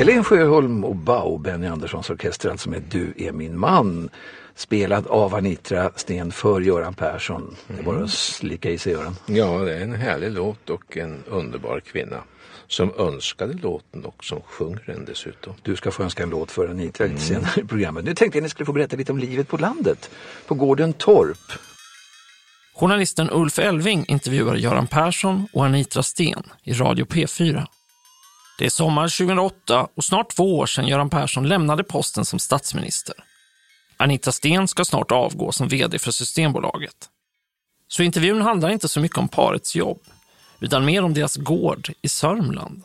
Helene Sjöholm och Benny Anderssons orkester, som är Du är min man, spelad av Anitra Steen för Göran Persson. Det var att slicka i sig, Göran. Ja, det är en härlig låt och en underbar kvinna som önskade låten och som sjunger den dessutom. Du ska få önska en låt för Anitra lite senare i programmet. Nu tänkte jag att ni skulle få berätta lite om livet på landet, på gården Torp. Journalisten Ulf Elving intervjuar Göran Persson och Anitra Steen i Radio P4. Det är sommar 2008 och snart 2 år sedan Göran Persson lämnade posten som statsminister. Anitra Steen ska snart avgå som vd för Systembolaget. Så intervjun handlar inte så mycket om parets jobb, utan mer om deras gård i Sörmland.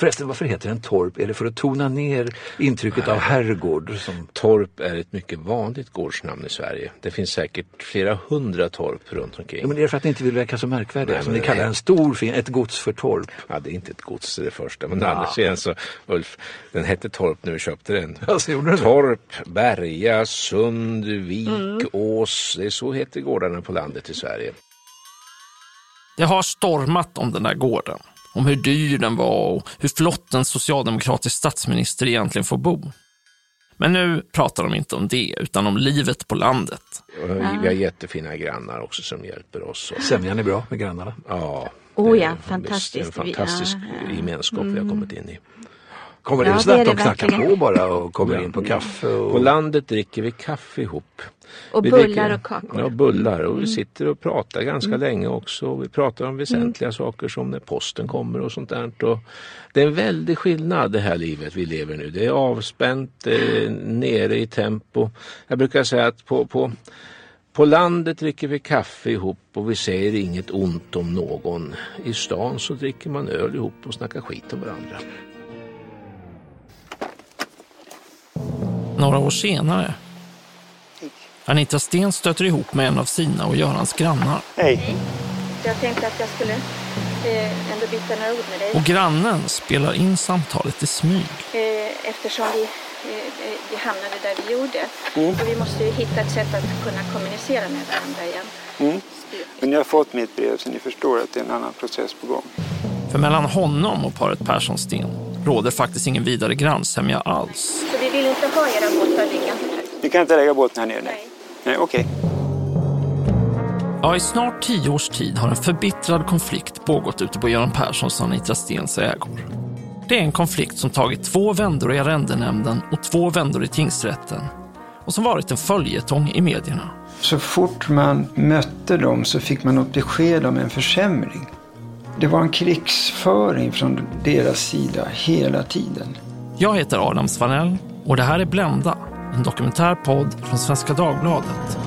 Förresten, varför heter den torp? Är det för att tona ner intrycket av herrgård? Som... Torp är ett mycket vanligt gårdsnamn i Sverige. Det finns säkert flera hundra torp runt omkring. Ja, men det är för att ni inte vill verka så märkvärdiga. Som ni kallar en stor fin, ett gods för torp. Ja, det är inte ett gods det första. Men annars igen så, Ulf, den hette torp när vi köpte den. Alltså, Torp, Berga, Sund, Vik, Ås. Det är så heter gårdarna på landet i Sverige. Det har stormat om den där gården. Om hur dyr den var och hur flott en socialdemokratisk statsminister egentligen får bo. Men nu pratar de inte om det, utan om livet på landet. Vi har jättefina grannar också som hjälper oss. Sämjan är bra med grannarna. Ja, fantastiskt. En fantastisk gemenskap vi har kommit in i. Kommer det snart att knacka på bara och kommer in på kaffe? Och... På landet dricker vi kaffe ihop. Och bullar och kakor. Ja, bullar. Och vi sitter och pratar ganska länge också. Vi pratar om väsentliga saker som när posten kommer och sånt där. Och det är en väldig skillnad det här livet vi lever nu. Det är avspänt, det är nere i tempo. Jag brukar säga att på landet dricker vi kaffe ihop och vi säger inget ont om någon. I stan så dricker man öl ihop och snackar skit om varandra. Några år senare. Anitra Steen stöter ihop med en av sina och Görans grannar. Hej. Jag tänkte att jag skulle ändå byta några ord med dig. Och grannen spelar in samtalet i smyg. Eftersom vi hamnade där vi gjorde. Och vi måste ju hitta ett sätt att kunna kommunicera med varandra igen. Men jag har fått mitt brev så ni förstår att det är en annan process på gång. För mellan honom och paret Persson-Steen råder faktiskt ingen vidare grannsämja alls. Så vi vill inte ha era båtar liggande här. Vi kan inte lägga båten här nere. Nej, okej. Ja, i snart 10 års tid har en förbittrad konflikt pågått ute på Göran Perssons och Anitra Stens ägor. Det är en konflikt som tagit 2 vändor i Arendenämnden och 2 vändor i tingsrätten. Och som varit en följetong i medierna. Så fort man mötte dem så fick man upp besked om en försämring. Det var en krigsföring från deras sida hela tiden. Jag heter Adam Svanell och det här är Blenda, en dokumentärpodd från Svenska Dagbladet.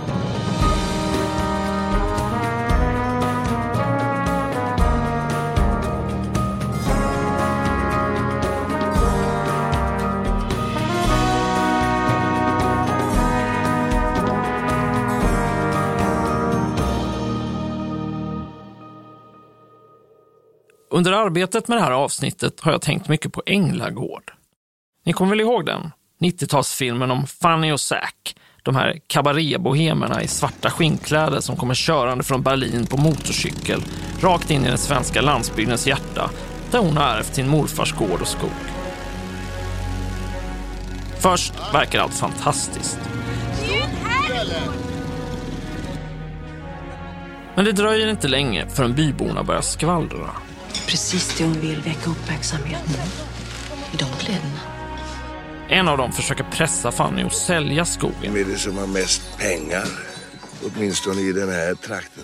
Under arbetet med det här avsnittet har jag tänkt mycket på Änglagård. Ni kommer väl ihåg den? 90-talsfilmen om Fanny och Zack, de här kabarébohemerna i svarta skinnkläder som kommer körande från Berlin på motorcykel rakt in i den svenska landsbygdens hjärta där hon har ärvt sin morfars gård och skog. Först verkar allt fantastiskt. Men det dröjer inte länge förrän byborna börjar skvallra. Precis det hon vill, väcka uppmärksamheten i de kläderna. En av dem försöker pressa Fanny att sälja skogen. Det är det som har mest pengar, åtminstone i den här trakten.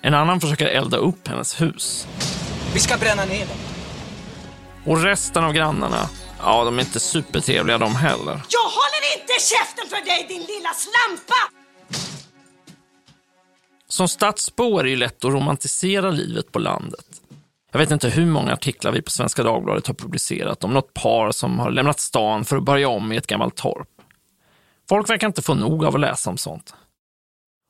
En annan försöker elda upp hennes hus. Vi ska bränna ner dem. Och resten av grannarna, ja, de är inte supertrevliga de heller. Jag håller inte käften för dig, din lilla slampa! Som stadsbo är det ju lätt att romantisera livet på landet. Jag vet inte hur många artiklar vi på Svenska Dagbladet har publicerat om något par som har lämnat stan för att börja om i ett gammalt torp. Folk verkar inte få nog av att läsa om sånt.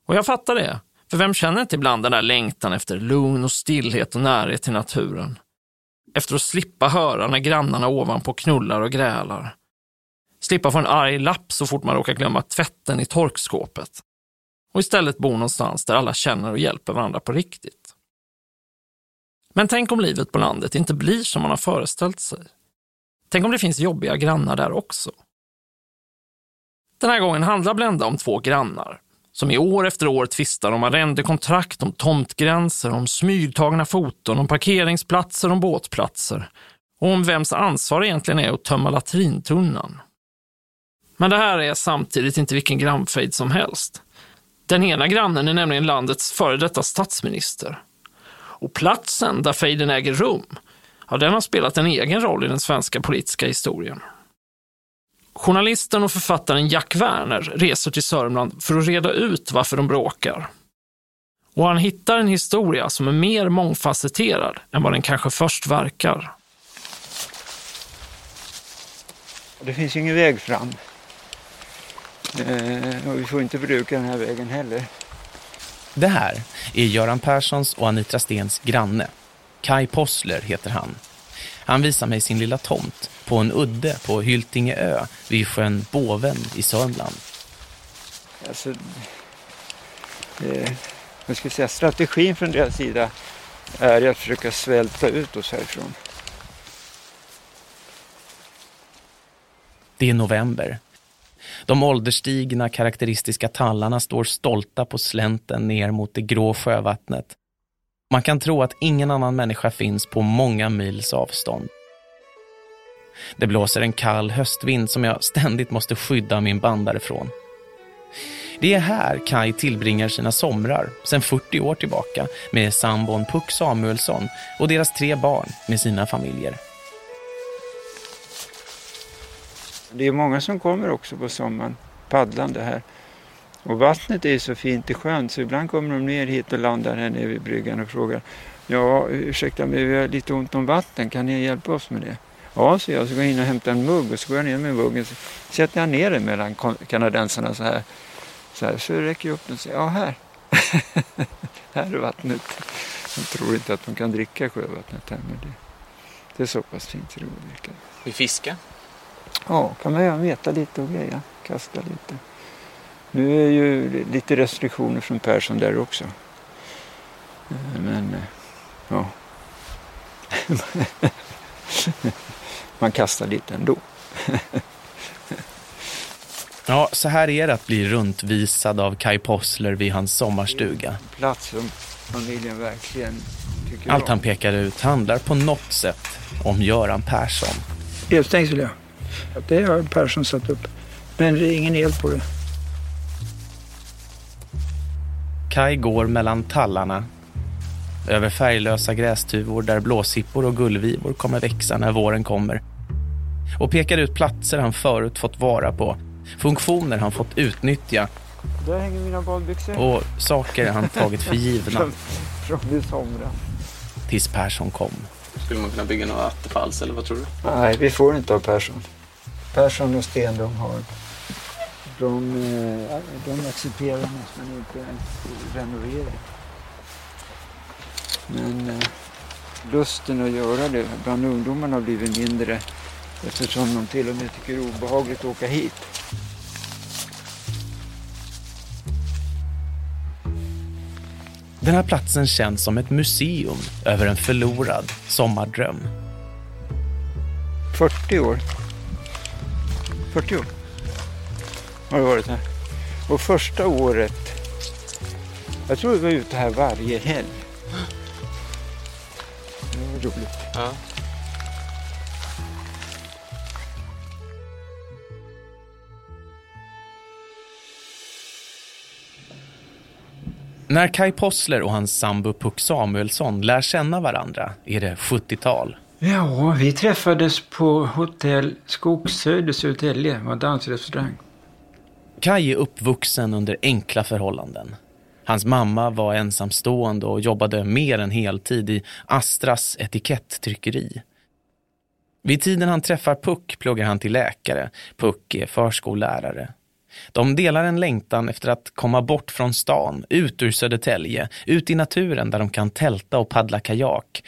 Och jag fattar det, för vem känner inte ibland den där längtan efter lugn och stillhet och närhet till naturen? Efter att slippa höra när grannarna ovanpå knullar och grälar. Slippa få en arg lapp så fort man råkar glömma tvätten i torkskåpet. Och istället bo någonstans där alla känner och hjälper varandra på riktigt. Men tänk om livet på landet inte blir som man har föreställt sig. Tänk om det finns jobbiga grannar där också. Den här gången handlar Blenda om två grannar som i år efter år tvistar om arrendekontrakt, om tomtgränser, om smygtagna foton, om parkeringsplatser, om båtplatser och om vems ansvar egentligen är att tömma latrintunnan. Men det här är samtidigt inte vilken grannfejd som helst. Den ena grannen är nämligen landets före detta statsminister. Och platsen där fejden äger rum, ja, den har spelat en egen roll i den svenska politiska historien. Journalisten och författaren Jack Werner reser till Sörmland för att reda ut varför de bråkar. Och han hittar en historia som är mer mångfacetterad än vad den kanske först verkar. Det finns ingen väg fram. Och vi får inte bruka den här vägen heller. Det här är Göran Perssons och Anitra Steens granne. Kai Possler heter han. Han visar mig sin lilla tomt på en udde på Hyltingeö vid sjön Boven i Sörmland. Alltså, jag ska säga, strategin från deras sida är att försöka svälta ut oss härifrån. Det är november. De ålderstigna karaktäristiska tallarna står stolta på slänten ner mot det grå sjövattnet. Man kan tro att ingen annan människa finns på många mils avstånd. Det blåser en kall höstvind som jag ständigt måste skydda min bandare från. Det är här Kai tillbringar sina somrar sedan 40 år tillbaka med sambon Puck Samuelsson och deras 3 barn med sina familjer. Det är många som kommer också på sommaren paddlande här. Och vattnet är så fint i sjön så ibland kommer de ner hit och landar här nere vid bryggan och frågar: ja, ursäkta mig, vi har lite ont om vatten, kan ni hjälpa oss med det? Ja, så jag går in och hämtar en mugg och så går jag ner med muggen, så sätter jag ner den mellan kanadensarna så här, så räcker jag upp den och säger: ja, här här är vattnet. Jag tror inte att de kan dricka sjövattnet här, men det är så pass fint så det verkar. Vi fiskar? Ja, kan man ju veta lite och greja, kasta lite. Nu är ju lite restriktioner från Persson där också. Men, ja. Man kastar lite ändå. Ja, så här är det att bli runtvisad av Kai Possler vid hans sommarstuga. Plats som familjen verkligen tycker. Allt han pekar ut handlar på något sätt om Göran Persson. Elstängsel, ja. Det har Persson satt upp. Men det är ingen el på det. Kai går mellan tallarna, över färglösa grästuvor där blåsippor och gullvivor kommer växa när våren kommer, och pekar ut platser han förut fått vara på, funktioner han fått utnyttja och saker han tagit för givna tills Persson kom. Skulle man kunna bygga några attefalls, eller vad tror du? Nej, vi får inte av Persson. Persson och Sten, de har... De accepterar nästan inte renovering. Men lusten att göra det bland ungdomarna har blivit mindre eftersom de till och med tycker det är obehagligt att åka hit. Den här platsen känns som ett museum över en förlorad sommardröm. 40 år. Har det varit här. Och första året, jag tror vi var ute här varje helg. Det var roligt. Ja. När Kai Possler och hans sambo Puck Samuelsson lär känna varandra är det 70-tal. Ja, vi träffades på hotell Skogsö i Södertälje, var dansrestaurang. Kai är uppvuxen under enkla förhållanden. Hans mamma var ensamstående och jobbade mer än heltid i Astras etikettryckeri. Vid tiden han träffar Puck pluggar han till läkare. Puck är förskollärare. De delar en längtan efter att komma bort från stan, ut ur Södertälje, ut i naturen där de kan tälta och paddla kajak.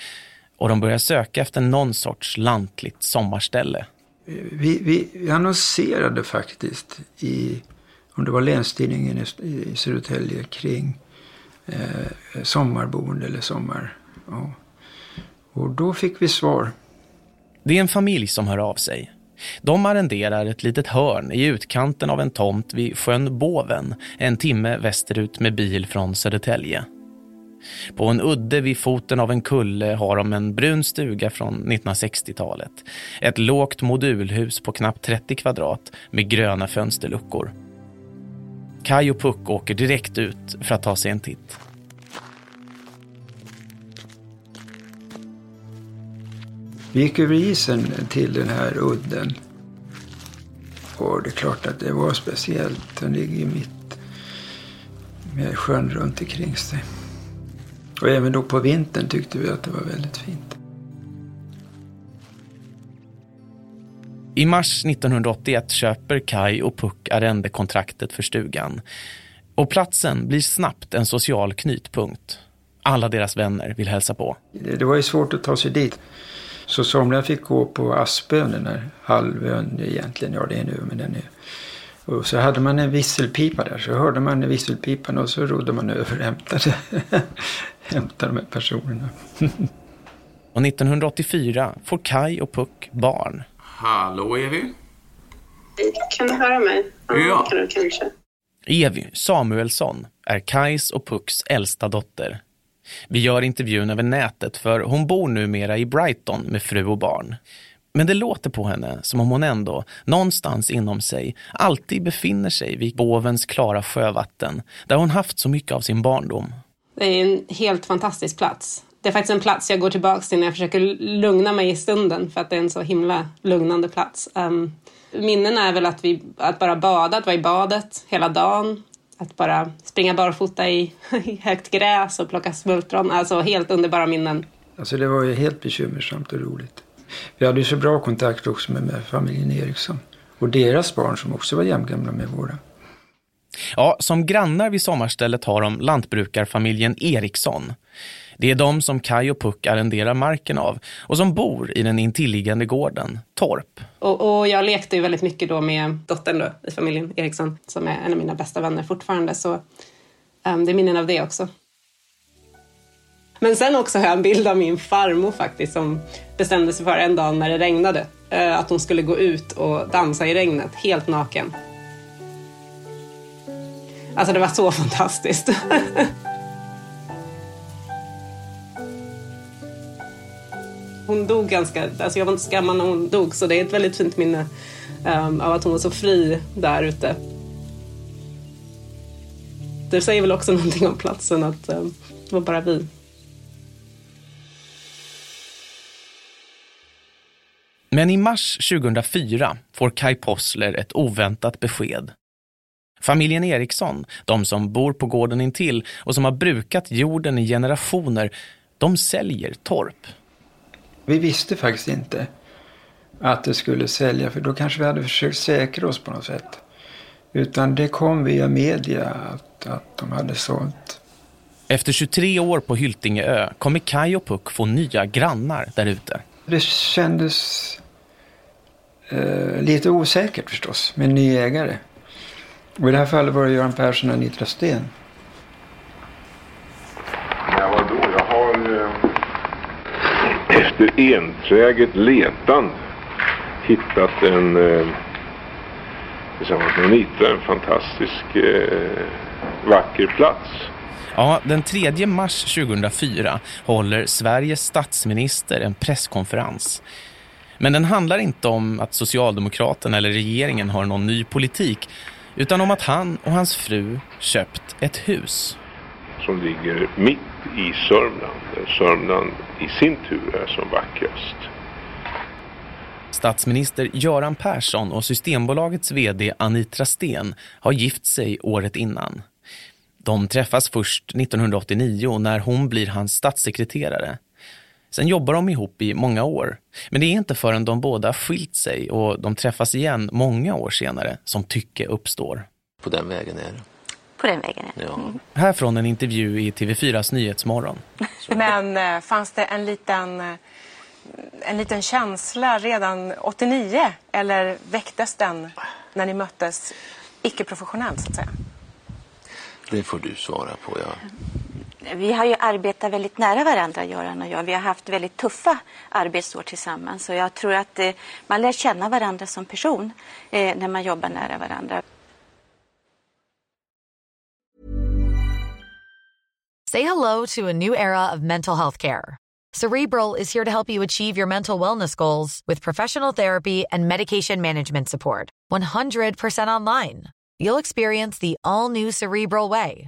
Och de börjar söka efter någon sorts lantligt sommarställe. Vi annonserade faktiskt i, om det var Länstidningen i Södertälje, kring sommarboende eller sommar. Ja. Och då fick vi svar. Det är en familj som hör av sig. De arrenderar ett litet hörn i utkanten av en tomt vid sjön Boven, en timme västerut med bil från Södertälje. På en udde vid foten av en kulle har de en brun stuga från 1960-talet. Ett lågt modulhus på knappt 30 kvadrat med gröna fönsterluckor. Kai och Puck åker direkt ut för att ta sig en titt. Vi gick över isen till den här udden. Och det är klart att det var speciellt. Den ligger ju mitt med sjön runt omkring sig. Och även då på vintern tyckte vi att det var väldigt fint. I mars 1981 köper Kai och Puck arrendekontraktet för stugan. Och platsen blir snabbt en social knytpunkt. Alla deras vänner vill hälsa på. Det var ju svårt att ta sig dit. Så somliga fick gå på Aspön, den här halvön egentligen, ja det är nu men den är. Och så hade man en visselpipa där, så hörde man visselpipan och så rodde man över och hämtade med personerna. Och 1984 får Kai och Puck barn. Hallå Evie? Kan du höra mig? Ja. Kan du kanske? Evie Samuelsson är Kais och Pucks äldsta dotter. Vi gör intervjun över nätet för hon bor numera i Brighton med fru och barn. Men det låter på henne som om hon ändå, någonstans inom sig, alltid befinner sig vid Bovens klara sjövatten, där hon haft så mycket av sin barndom. Det är en helt fantastisk plats. Det är faktiskt en plats jag går tillbaka till när jag försöker lugna mig i stunden, för att det är en så himla lugnande plats. Minnen är väl att bara bada, att vara i badet hela dagen. Att bara springa barfota i högt gräs och plocka smultron. Alltså helt underbara minnen. Alltså det var ju helt bekymmersamt och roligt. Vi hade ju så bra kontakt också med familjen Eriksson. Och deras barn som också var jämngamla med våra. Ja, som grannar vid sommarstället har de lantbrukarfamiljen Eriksson. Det är de som Kai och Puck arrenderar marken av. Och som bor i den intilliggande gården, Torp. Och jag lekte ju väldigt mycket då med dottern då, i familjen Eriksson. Som är en av mina bästa vänner fortfarande. Så det är minnen av det också. Men sen också har jag en bild av min farmor faktiskt. Som bestämde sig för en dag när det regnade. Att hon skulle gå ut och dansa i regnet. Helt naken. Alltså det var så fantastiskt. Hon dog ganska, alltså jag var inte så gammal när hon dog, så det är ett väldigt fint minne av att hon var så fri där ute. Det säger väl också någonting om platsen, att det var bara vi. Men i mars 2004 får Kai Possler ett oväntat besked. Familjen Eriksson, de som bor på gården intill och som har brukat jorden i generationer, de säljer Torp. Vi visste faktiskt inte att det skulle sälja, för då kanske vi hade försökt säkra oss på något sätt. Utan det kom via media att de hade sålt. Efter 23 år på Hyltingeö kommer Kai och Puck få nya grannar där ute. Det kändes lite osäkert förstås med en ny ägare. Och i det här fallet var det Göran Persson och Anitra Steen. Efter enträget letan hittat en tillsammans med Anitra en fantastisk vacker plats. Ja, den 3 mars 2004 håller Sveriges statsminister en presskonferens. Men den handlar inte om att Socialdemokraterna eller regeringen har någon ny politik, utan om att han och hans fru köpt ett hus. Som ligger mitt i Sörmland. Sörmland i sin tur är som vackrast. Statsminister Göran Persson och Systembolagets vd Anitra Steen har gift sig året innan. De träffas först 1989 när hon blir hans statssekreterare. Sen jobbar de ihop i många år. Men det är inte förrän de båda skilt sig och de träffas igen många år senare som tycke uppstår. På den vägen är det. Ja. Här från en intervju i TV4s Nyhetsmorgon. Men fanns det en liten känsla redan 89, eller väcktes den när ni möttes icke-professionellt så att säga? Det får du svara på, ja. Vi har ju arbetat väldigt nära varandra, Göran och jag. Vi har haft väldigt tuffa arbetsår tillsammans. Så jag tror att man lär känna varandra som person när man jobbar nära varandra. Say hello to a new era of mental health care. Cerebral is here to help you achieve your mental wellness goals with professional therapy and medication management support. 100% online. You'll experience the all-new Cerebral way,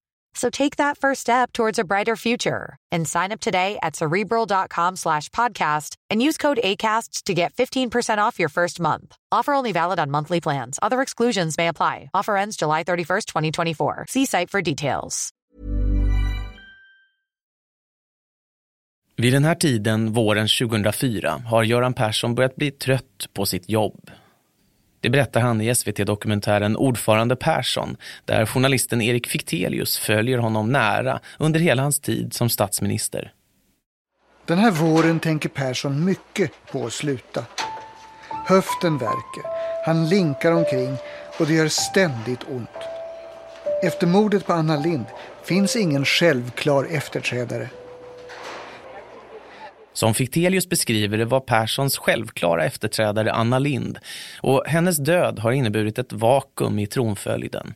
So take that first step towards a brighter future and sign up today at Cerebral.com/podcast and use code ACAST to get 15% off your first month. Offer only valid on monthly plans. Other exclusions may apply. Offer ends July 31st, 2024. See site for details. Vid den här tiden, våren 2004, har Göran Persson börjat bli trött på sitt jobb. Det berättar han i SVT-dokumentären Ordförande Persson, där journalisten Erik Fichtelius följer honom nära under hela hans tid som statsminister. Den här våren tänker Persson mycket på att sluta. Höften verkar, han linkar omkring och det gör ständigt ont. Efter mordet på Anna Lind finns ingen självklar efterträdare. Som Fichtelius beskriver det var Perssons självklara efterträdare Anna Lind, och hennes död har inneburit ett vakuum i tronföljden.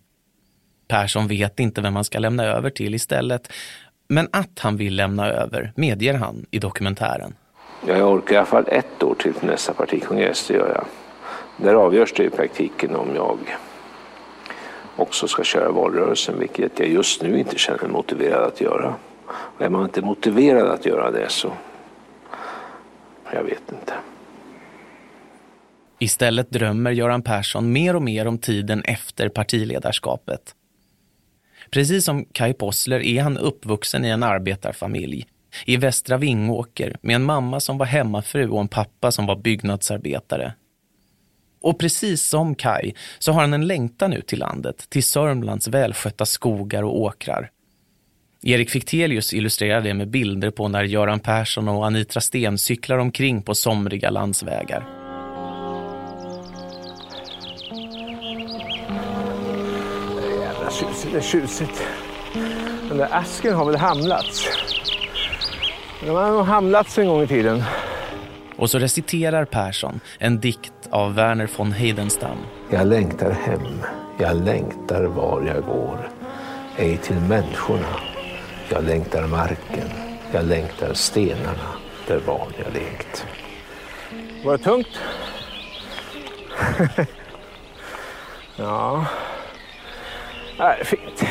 Persson vet inte vem han ska lämna över till istället, men att han vill lämna över medger han i dokumentären. Jag orkar i alla fall ett år till nästa partikongress, det gör jag. Där avgörs det i praktiken om jag också ska köra valrörelsen, vilket jag just nu inte känner mig motiverad att göra. Och är man inte motiverad att göra det så... jag vet inte. Istället drömmer Göran Persson mer och mer om tiden efter partiledarskapet. Precis som Kai Possler är han uppvuxen i en arbetarfamilj i Västra Vingåker med en mamma som var hemmafru och en pappa som var byggnadsarbetare. Och precis som Kai så har han en längtan ut till landet, till Sörmlands välskötta skogar och åkrar. Erik Fichtelius illustrerar det med bilder på när Göran Persson och Anitra Steen cyklar omkring på somriga landsvägar. Det är jävla tjusigt, det är tjusigt. Den där asken har väl hamlats. Den har nog hamlats en gång i tiden. Och så reciterar Persson en dikt av Verner von Heidenstam. Jag längtar hem, jag längtar var jag går. Ej till människorna. Jag längtar marken, jag längtar stenarna, där var jag lekt. Var det tungt? Ja. Ja, fint.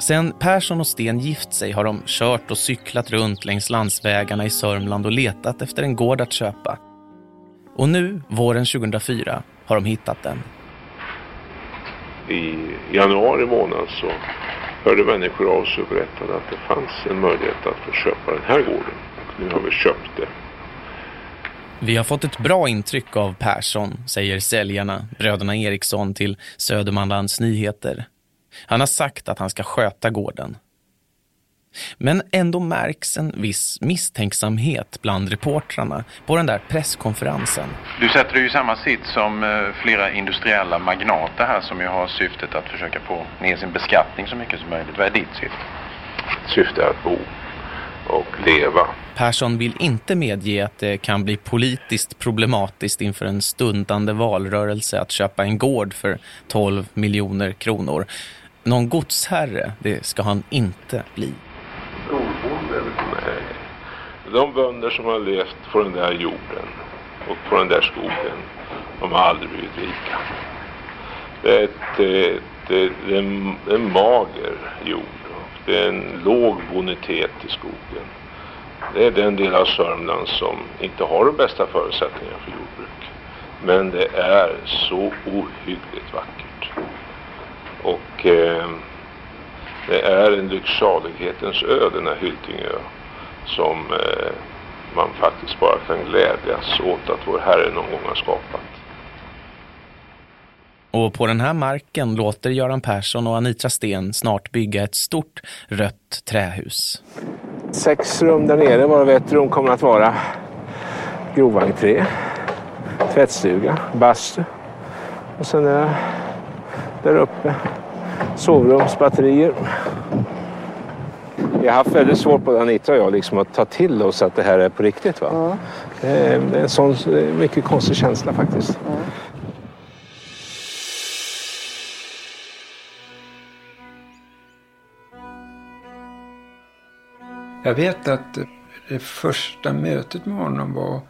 Sen Persson och Sten gift sig har de kört och cyklat runt längs landsvägarna i Sörmland och letat efter en gård att köpa. Och nu, våren 2004, har de hittat den. I januari månad så hörde människor av sig och berättade att det fanns en möjlighet att få köpa den här gården. Och nu har vi köpt det. Vi har fått ett bra intryck av Persson, säger säljarna, bröderna Eriksson, till Södermanlands Nyheter. Han har sagt att han ska sköta gården. Men ändå märks en viss misstänksamhet bland reportrarna på den där presskonferensen. Du sätter ju samma sitt som flera industriella magnater här som ju har syftet att försöka få ner sin beskattning så mycket som möjligt. Vad är ditt syfte? Syfte är att bo och leva. Persson vill inte medge att det kan bli politiskt problematiskt inför en stundande valrörelse att köpa en gård för 12 miljoner kronor. Någon godsherre, det ska han inte bli. Storbonde? Nej. De bönder som har levt på den där jorden och på den där skogen, de har aldrig blivit rika. Det är en mager jord. Det är en låg bonitet i skogen. Det är den del av Sörmland som inte har de bästa förutsättningarna för jordbruk. Men det är så ohyggligt vackert. Och det är en lycksalighetens ö, den här Hyltingeö. som man faktiskt bara kan glädjas åt att vår Herre någon gång har skapat. Och på den här marken låter Göran Persson och Anitra Steen snart bygga ett stort rött trähus. 6 rum där nere, vad jag vet rum kommer att vara. Grovantré, tvättstuga, bastu. Och sen där uppe sovrumsbatterier. Jag har haft väldigt svårt på Anitra och jag liksom att ta till oss att det här är på riktigt, va? Ja. Det är en sån mycket konstig känsla faktiskt. Ja. Jag vet att det första mötet med honom var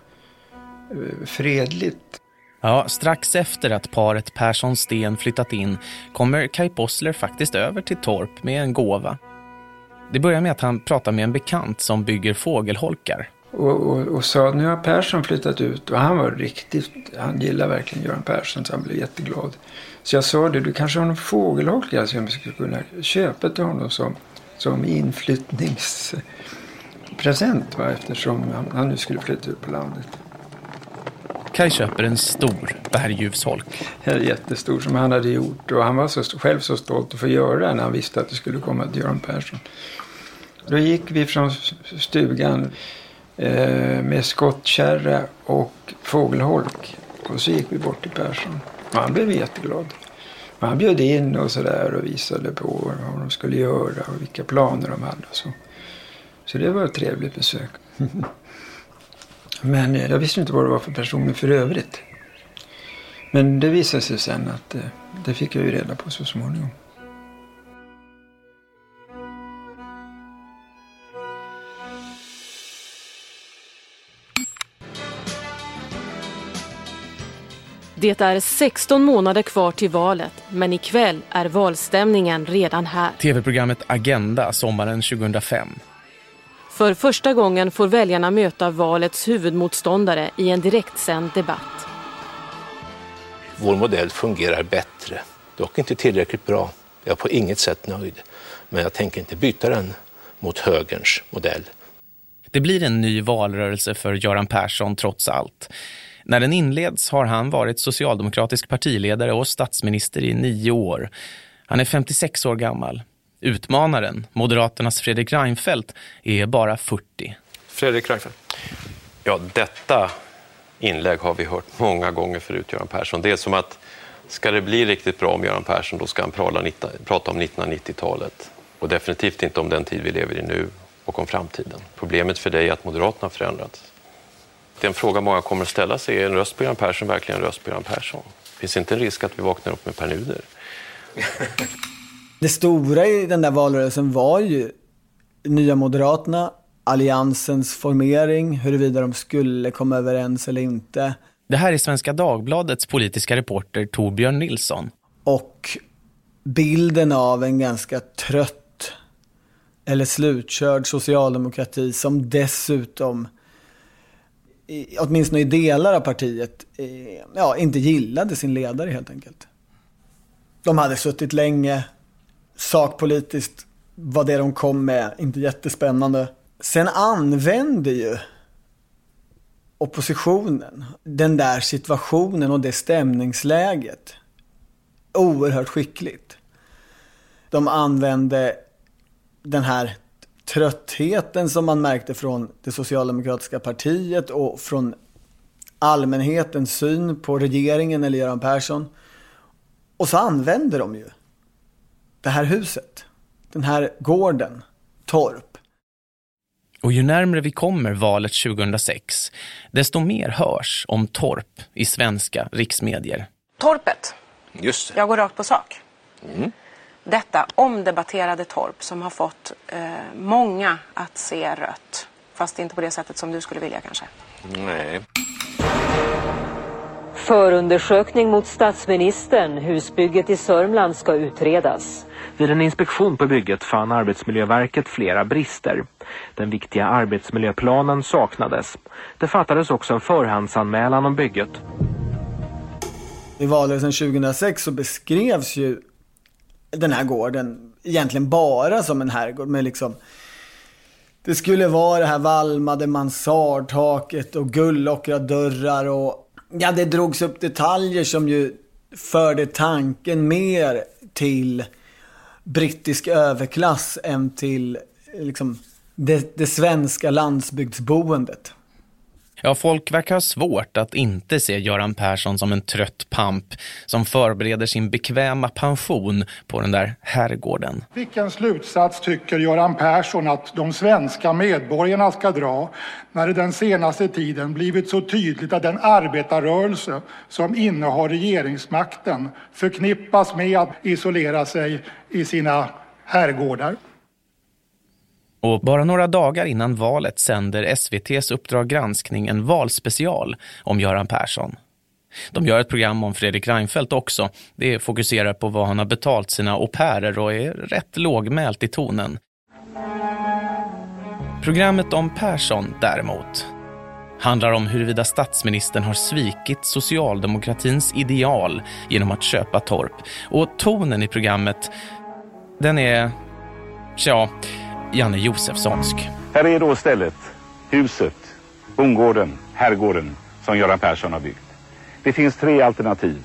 fredligt. Ja, strax efter att paret Persson-Sten flyttat in kommer Kai Possler faktiskt över till Torp med en gåva. Det börjar med att han pratar med en bekant som bygger fågelholkar. Och sa att nu har Persson flyttat ut och han gillar verkligen Göran Persson så han blev jätteglad. Så jag sa det, du kanske har någon fågelholkar som jag skulle kunna köpa till honom som inflyttningspresent, va? Eftersom han nu skulle flytta ut på landet. Kai köper en stor bergljusholk. En jättestor som han hade gjort. Och han var själv så stolt att få göra den när han visste att det skulle komma till Göran Persson. Då gick vi från stugan med skottkärra och fågelholk. Och så gick vi bort till Persson. Och han blev jätteglad. Och han bjöd in och sådär och visade på vad de skulle göra och vilka planer de hade. Och så det var ett trevligt besök. Men jag visste inte vad det var för personer för övrigt. Men det visade sig sen att det fick jag ju reda på så småningom. Det är 16 månader kvar till valet, men ikväll är valstämningen redan här. TV-programmet Agenda sommaren 2005. För första gången får väljarna möta valets huvudmotståndare i en direktsänd debatt. Vår modell fungerar bättre, dock inte tillräckligt bra. Jag är på inget sätt nöjd, men jag tänker inte byta den mot högerns modell. Det blir en ny valrörelse för Göran Persson trots allt. När den inleds har han varit socialdemokratisk partiledare och statsminister i 9 år. Han är 56 år gammal. Utmanaren, Moderaternas Fredrik Reinfeldt, är bara 40. Fredrik Reinfeldt. Ja, detta inlägg har vi hört många gånger förut, Göran Persson. Det är som att, ska det bli riktigt bra om Göran Persson, då ska han prata om 1990-talet. Och definitivt inte om den tid vi lever i nu och om framtiden. Problemet för dig är att Moderaterna har förändrats. Den fråga många kommer att ställa sig är, en röst på Göran Persson verkligen en röst på Göran Persson? Finns inte en risk att vi vaknar upp med Pernuder? Det stora i den där valrörelsen var ju Nya Moderaterna, alliansens formering, huruvida de skulle komma överens eller inte. Det här är Svenska Dagbladets politiska reporter Torbjörn Nilsson. Och bilden av en ganska trött eller slutkörd socialdemokrati som dessutom, åtminstone i delar av partiet, inte gillade sin ledare helt enkelt. De hade suttit länge. Sakpolitiskt var det de kom med inte jättespännande. Sen använde ju oppositionen den där situationen och det stämningsläget oerhört skickligt. De använde den här tröttheten som man märkte från det socialdemokratiska partiet och från allmänhetens syn på regeringen eller Göran Persson. Och så använde de ju det här huset, den här gården, Torp. Och ju närmare vi kommer valet 2006, desto mer hörs om Torp i svenska riksmedier. Torpet. Just det. Jag går rakt på sak. Mm. Detta omdebatterade Torp som har fått många att se rött. Fast inte på det sättet som du skulle vilja kanske. Nej. Förundersökning mot statsministern. Husbygget i Sörmland ska utredas. Vid en inspektion på bygget fann Arbetsmiljöverket flera brister. Den viktiga arbetsmiljöplanen saknades. Det fattades också en förhandsanmälan om bygget. I valrörelsen 2006 så beskrevs ju den här gården egentligen bara som en herrgård med liksom Det skulle vara det här valmade mansardtaket och gulllockra dörrar och ja, det drogs upp detaljer som ju förde tanken mer till brittisk överklass än till liksom det svenska landsbygdsboendet. Ja, folk verkar ha svårt att inte se Göran Persson som en trött pamp som förbereder sin bekväma pension på den där herrgården. Vilken slutsats tycker Göran Persson att de svenska medborgarna ska dra när det den senaste tiden blivit så tydligt att den arbetarrörelse som innehar regeringsmakten förknippas med att isolera sig i sina herrgårdar? Och bara några dagar innan valet sänder SVT:s Uppdrag granskning en valspecial om Göran Persson. De gör ett program om Fredrik Reinfeldt också. Det fokuserar på vad han har betalt sina au pairer och är rätt lågmält i tonen. Programmet om Persson däremot handlar om huruvida statsministern har svikit socialdemokratins ideal genom att köpa Torp. Och tonen i programmet, den är... tja... Janne Josefssonsk. Här är då stället, huset, bondgården, herrgården som Göran Persson har byggt. Det finns 3 alternativ.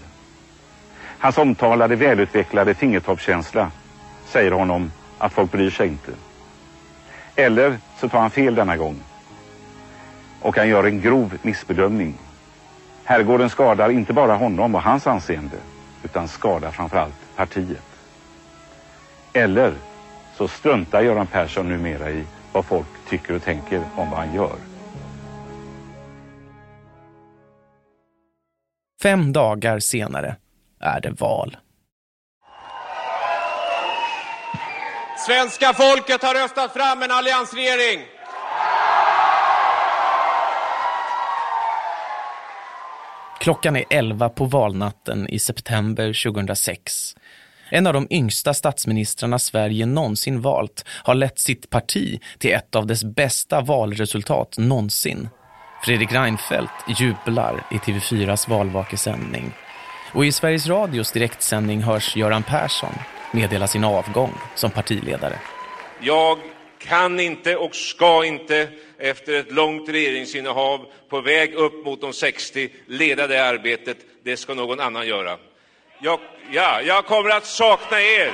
Hans omtalade välutvecklade fingertoppskänsla säger honom att folk bryr sig inte. Eller så tar han fel denna gång. Och han gör en grov missbedömning. Herrgården skadar inte bara honom och hans anseende, utan skadar framförallt partiet. Eller... så struntar Göran Persson numera i vad folk tycker och tänker om vad han gör. 5 dagar senare är det val. Svenska folket har röstat fram en alliansregering. Klockan är 11 på valnatten i september 2006. En av de yngsta statsministrarna Sverige någonsin valt har lett sitt parti till ett av dess bästa valresultat någonsin. Fredrik Reinfeldt jublar i TV4s valvakesändning. Och i Sveriges Radios direktsändning hörs Göran Persson meddela sin avgång som partiledare. Jag kan inte och ska inte efter ett långt regeringsinnehav på väg upp mot de 60 leda det arbetet. Det ska någon annan göra. Jag kommer att sakna er.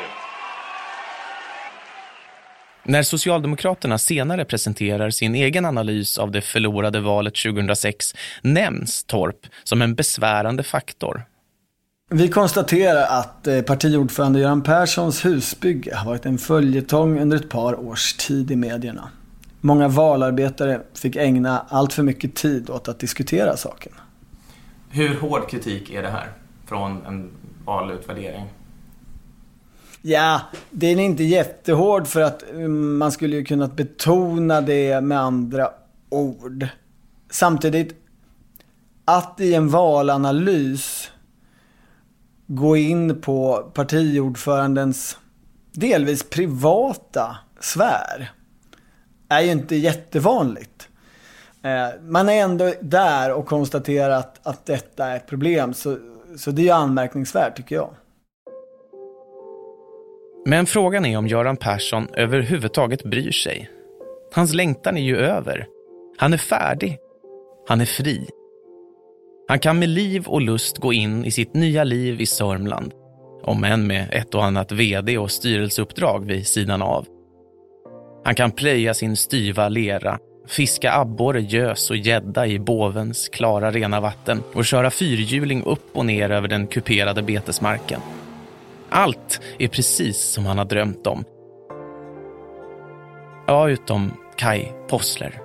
När Socialdemokraterna senare presenterar sin egen analys av det förlorade valet 2006 nämns Torp som en besvärande faktor. Vi konstaterar att partiordförande Göran Perssons husbygge har varit en följetong under ett par års tid i medierna. Många valarbetare fick ägna allt för mycket tid åt att diskutera saken. Hur hård kritik är det här från en valutvärdering? Ja, det är inte jättehård för att man skulle ju kunna betona det med andra ord. Samtidigt att i en valanalys gå in på partiordförandens delvis privata sfär är ju inte jättevanligt. Man är ändå där och konstaterar att detta är ett problem, så det är anmärkningsvärt tycker jag. Men frågan är om Göran Persson överhuvudtaget bryr sig. Hans längtan är ju över. Han är färdig. Han är fri. Han kan med liv och lust gå in i sitt nya liv i Sörmland. Om än med ett och annat vd och styrelseuppdrag vid sidan av. Han kan plöja sin styva lera. Fiska abborre, gös och gädda i Bovens klara rena vatten och köra fyrhjuling upp och ner över den kuperade betesmarken. Allt är precis som han har drömt om. Ja, utom Kai Possler.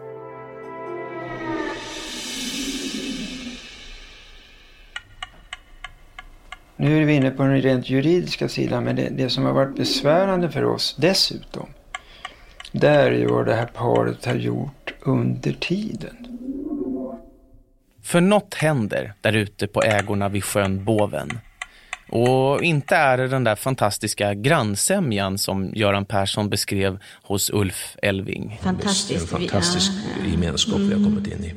Nu är vi inne på den rent juridiska sidan, men det som har varit besvärande för oss dessutom, där är vad det här paret har gjort under tiden. För något händer där ute på ägorna vid sjön Boven. Och inte är det den där fantastiska grannsämjan som Göran Persson beskrev hos Ulf Elving. Fantastiskt. En fantastisk gemenskap vi har kommit in i.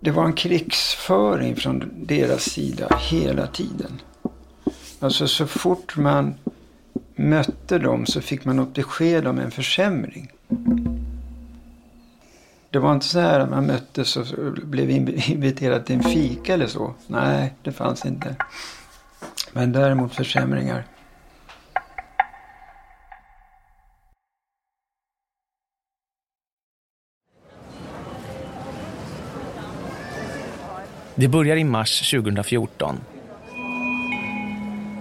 Det var en krigsföring från deras sida hela tiden. Alltså så fort man mötte dem så fick man upp besked om en försämring. Det var inte så här att man möttes och blev inviterad till en fika eller så. Nej, det fanns inte. Men däremot försämringar. Det börjar i mars 2014.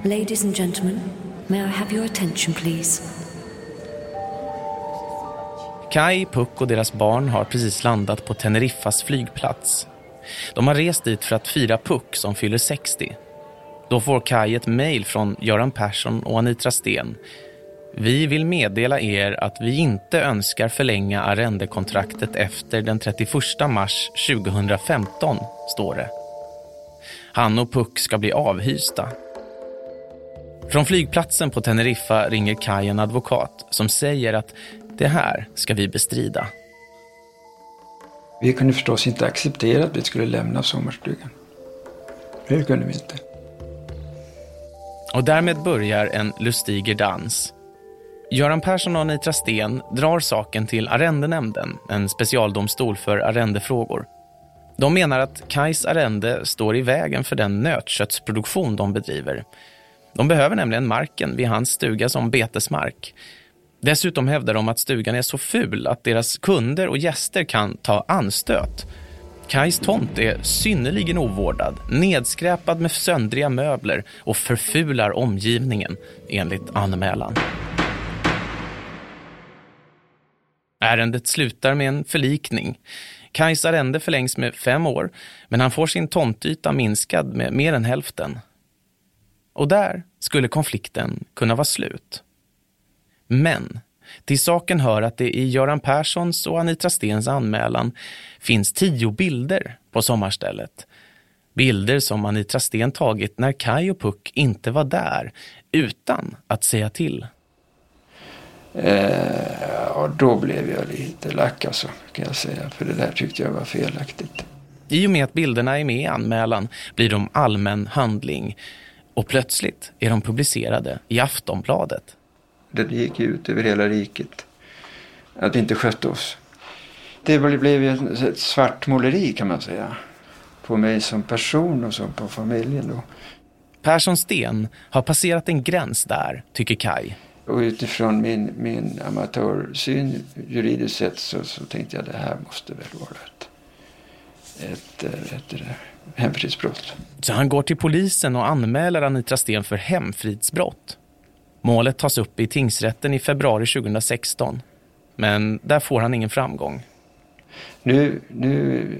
Ladies and gentlemen, may I have your attention please? Kai, Puck och deras barn har precis landat på Teneriffas flygplats. De har rest dit för att fira Puck som fyller 60. Då får Kai ett mejl från Göran Persson och Anitra Steen. Vi vill meddela er att vi inte önskar förlänga arrendekontraktet efter den 31 mars 2015, står det. Han och Puck ska bli avhysta. Från flygplatsen på Teneriffa ringer Kai en advokat som säger att det här ska vi bestrida. Vi kunde förstås inte acceptera att vi skulle lämna sommarstugan. Det kunde vi inte. Och därmed börjar en lustiger dans. Göran Persson och Anitra Steen drar saken till Arendenämnden, en specialdomstol för arrendefrågor. De menar att Kais arrende står i vägen för den nötköttsproduktion de bedriver. De behöver nämligen marken vid hans stuga som betesmark. Dessutom hävdar de att stugan är så ful att deras kunder och gäster kan ta anstöt. Kais tomt är synnerligen ovårdad, nedskräpad med söndriga möbler och förfular omgivningen, enligt anmälan. Ärendet slutar med en förlikning. Kais arrende förlängs med 5 år, men han får sin tomtyta minskad med mer än hälften. Och där skulle konflikten kunna vara slut. Men till saken hör att det i Göran Perssons och Anitra Stens anmälan finns 10 bilder på sommarstället. Bilder som Anitra Steen tagit när Kai och Puck inte var där, utan att säga till. Och då blev jag lite lack, alltså, kan jag säga, för det där tyckte jag var felaktigt. I och med att bilderna är med i anmälan blir de allmän handling. Och plötsligt är de publicerade i Aftonbladet. Det gick ut över hela riket att vi inte skötte oss. Det blev ett svartmåleri, kan man säga. På mig som person och så på familjen då. Persson Steen har passerat en gräns där, tycker Kai. Och utifrån min amatörsyn juridiskt sett så tänkte jag att det här måste väl vara ett hemfridsbrott. Så han går till polisen och anmäler Anitra Steen för hemfridsbrott. Målet tas upp i tingsrätten i februari 2016. Men där får han ingen framgång. Nu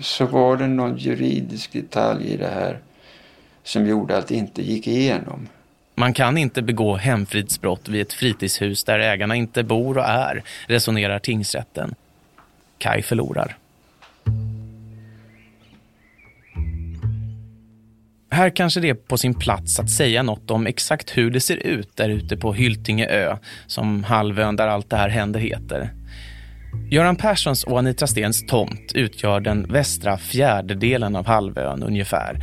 så var det någon juridisk detalj i det här som gjorde att det inte gick igenom. Man kan inte begå hemfridsbrott vid ett fritidshus där ägarna inte bor och är, resonerar tingsrätten. Kai förlorar. Här kanske det är på sin plats att säga något om exakt hur det ser ut där ute på Hyltingeö, som halvön där allt det här händer heter. Göran Perssons och Anitra Stens tomt utgör den västra fjärdedelen av halvön ungefär.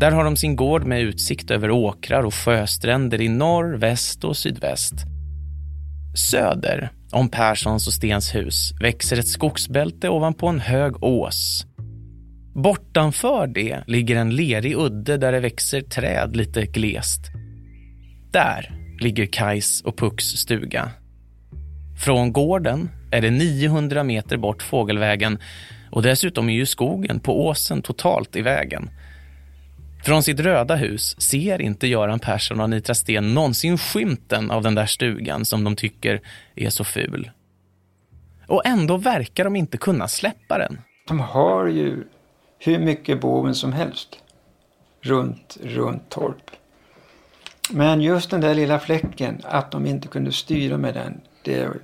Där har de sin gård med utsikt över åkrar och sjöstränder i norr, väst och sydväst. Söder om Perssons och Stens hus växer ett skogsbälte ovanpå en hög ås. Bortanför det ligger en lerig udde där det växer träd lite glest. Där ligger Kais och Pucks stuga. Från gården är det 900 meter bort fågelvägen, och dessutom är ju skogen på åsen totalt i vägen. Från sitt röda hus ser inte Göran Persson och Anitra Steen någonsin skymten av den där stugan som de tycker är så ful. Och ändå verkar de inte kunna släppa den. De har ju hur mycket Boven som helst runt Torp. Men just den där lilla fläcken, att de inte kunde styra med den,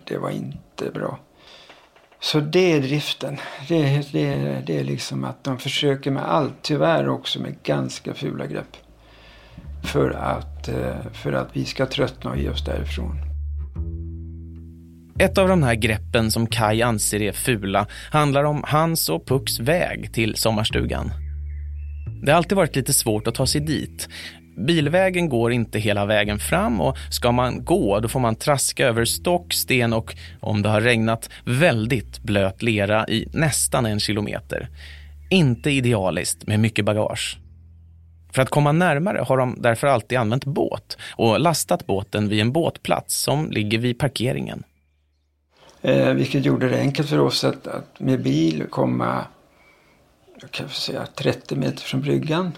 det var inte bra. Så det är driften. Det är liksom att de försöker med allt, tyvärr också med ganska fula grepp. För att vi ska tröttna och ge oss därifrån. Ett av de här greppen som Kai anser är fula handlar om hans och Pucks väg till sommarstugan. Det har alltid varit lite svårt att ta sig dit. bilvägen går inte hela vägen fram, och ska man gå då får man traska över stock, sten och, om det har regnat, väldigt blöt lera i nästan 1 kilometer. Inte idealiskt med mycket bagage. För att komma närmare har de därför alltid använt båt och lastat båten vid en båtplats som ligger vid parkeringen. Vilket gjorde det enkelt för oss att med bil komma, jag kan säga, 30 meter från bryggan.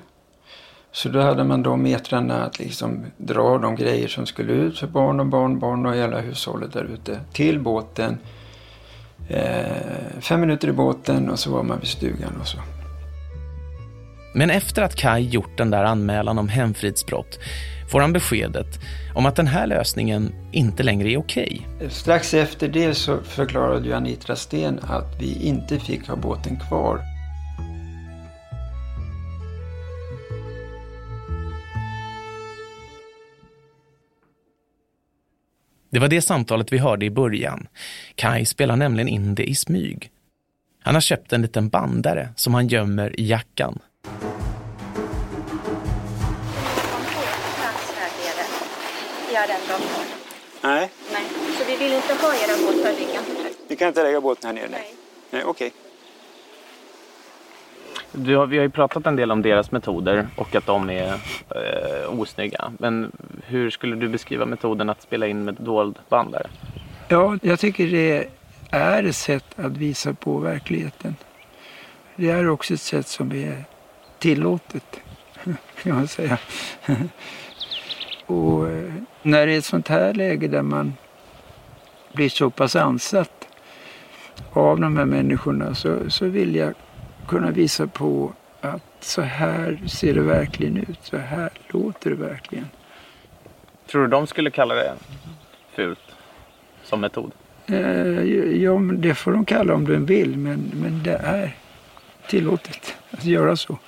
Så då hade man då metrarna att liksom dra de grejer som skulle ut för barn och barnbarn och hela hushållet där ute till båten. 5 minuter i båten och så var man vid stugan och så. Men efter att Kai gjort den där anmälan om hemfridsbrott får han beskedet om att den här lösningen inte längre är okej. Strax efter det så förklarade ju Anitra Steen att vi inte fick ha båten kvar. Det var det samtalet vi hörde i början. Kai spelar nämligen in det i smyg. Han har köpt en liten bandare som han gömmer i jackan. Nej. Nej. Så vi vill inte ha era båtar liggande. Vi kan inte lägga båten här nere. Nej. Nej, okej. Vi har ju pratat en del om deras metoder och att de är osnygga. Men hur skulle du beskriva metoden att spela in med dold bandare? Ja, jag tycker det är ett sätt att visa på verkligheten. Det är också ett sätt som är tillåtet, kan man säga. Och när det är ett sånt här läge där man blir så pass ansatt av de här människorna, så vill jag kunna visa på att så här ser det verkligen ut, så här låter det verkligen. Tror du de skulle kalla det fult som metod? Ja, det får de kalla om de vill, men det är tillåtet att göra så.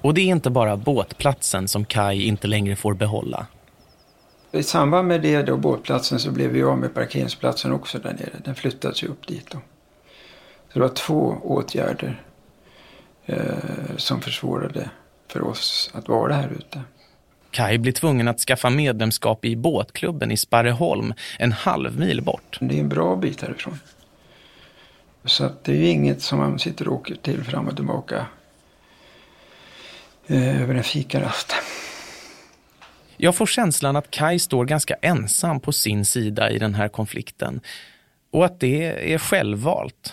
Och det är inte bara båtplatsen som Kai inte längre får behålla. I samband med det då, båtplatsen, så blev vi av med parkeringsplatsen också där nere. Den flyttades ju upp dit då. Så det var 2 åtgärder som försvårade för oss att vara här ute. Kai blir tvungen att skaffa medlemskap i båtklubben i Sparreholm, 1,5 mil bort. Det är en bra bit härifrån. Så att det är ju inget som man sitter och åker till fram och tillbaka över en fikarast. Jag får känslan att Kai står ganska ensam på sin sida i den här konflikten. Och att det är självvalt.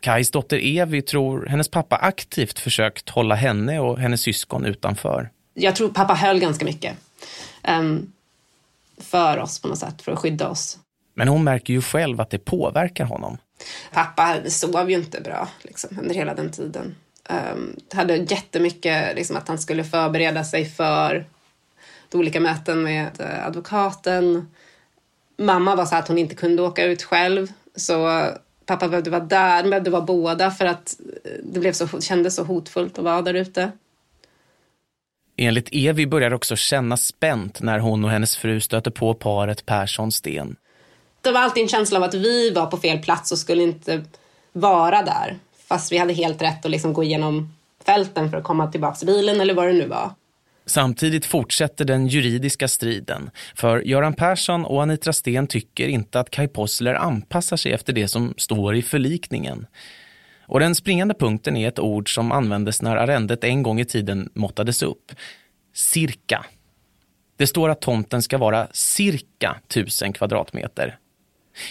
Kais dotter Evie tror hennes pappa aktivt försökt hålla henne och hennes syskon utanför. Jag tror pappa höll ganska mycket för oss på något sätt, för att skydda oss. Men hon märker ju själv att det påverkar honom. Pappa sov ju inte bra liksom, under hela den tiden. Hade jättemycket liksom, att han skulle förbereda sig för olika möten med advokaten. Mamma var så att hon inte kunde åka ut själv, så pappa behövde vara där, behövde vara båda, för att det blev så, kändes så hotfullt att vara där ute. Enligt Evie börjar också känna spänt när hon och hennes fru stöter på paret Persson-Sten. Det var alltid en känsla av att vi var på fel plats och skulle inte vara där. Fast vi hade helt rätt att liksom gå igenom fälten för att komma tillbaka till bilen eller vad det nu var. Samtidigt fortsätter den juridiska striden, för Göran Persson och Anitra Steen tycker inte att Kai Possler anpassar sig efter det som står i förlikningen. Och den springande punkten är ett ord som användes när arrendet en gång i tiden måttades upp. Cirka. Det står att tomten ska vara cirka 1000 kvadratmeter.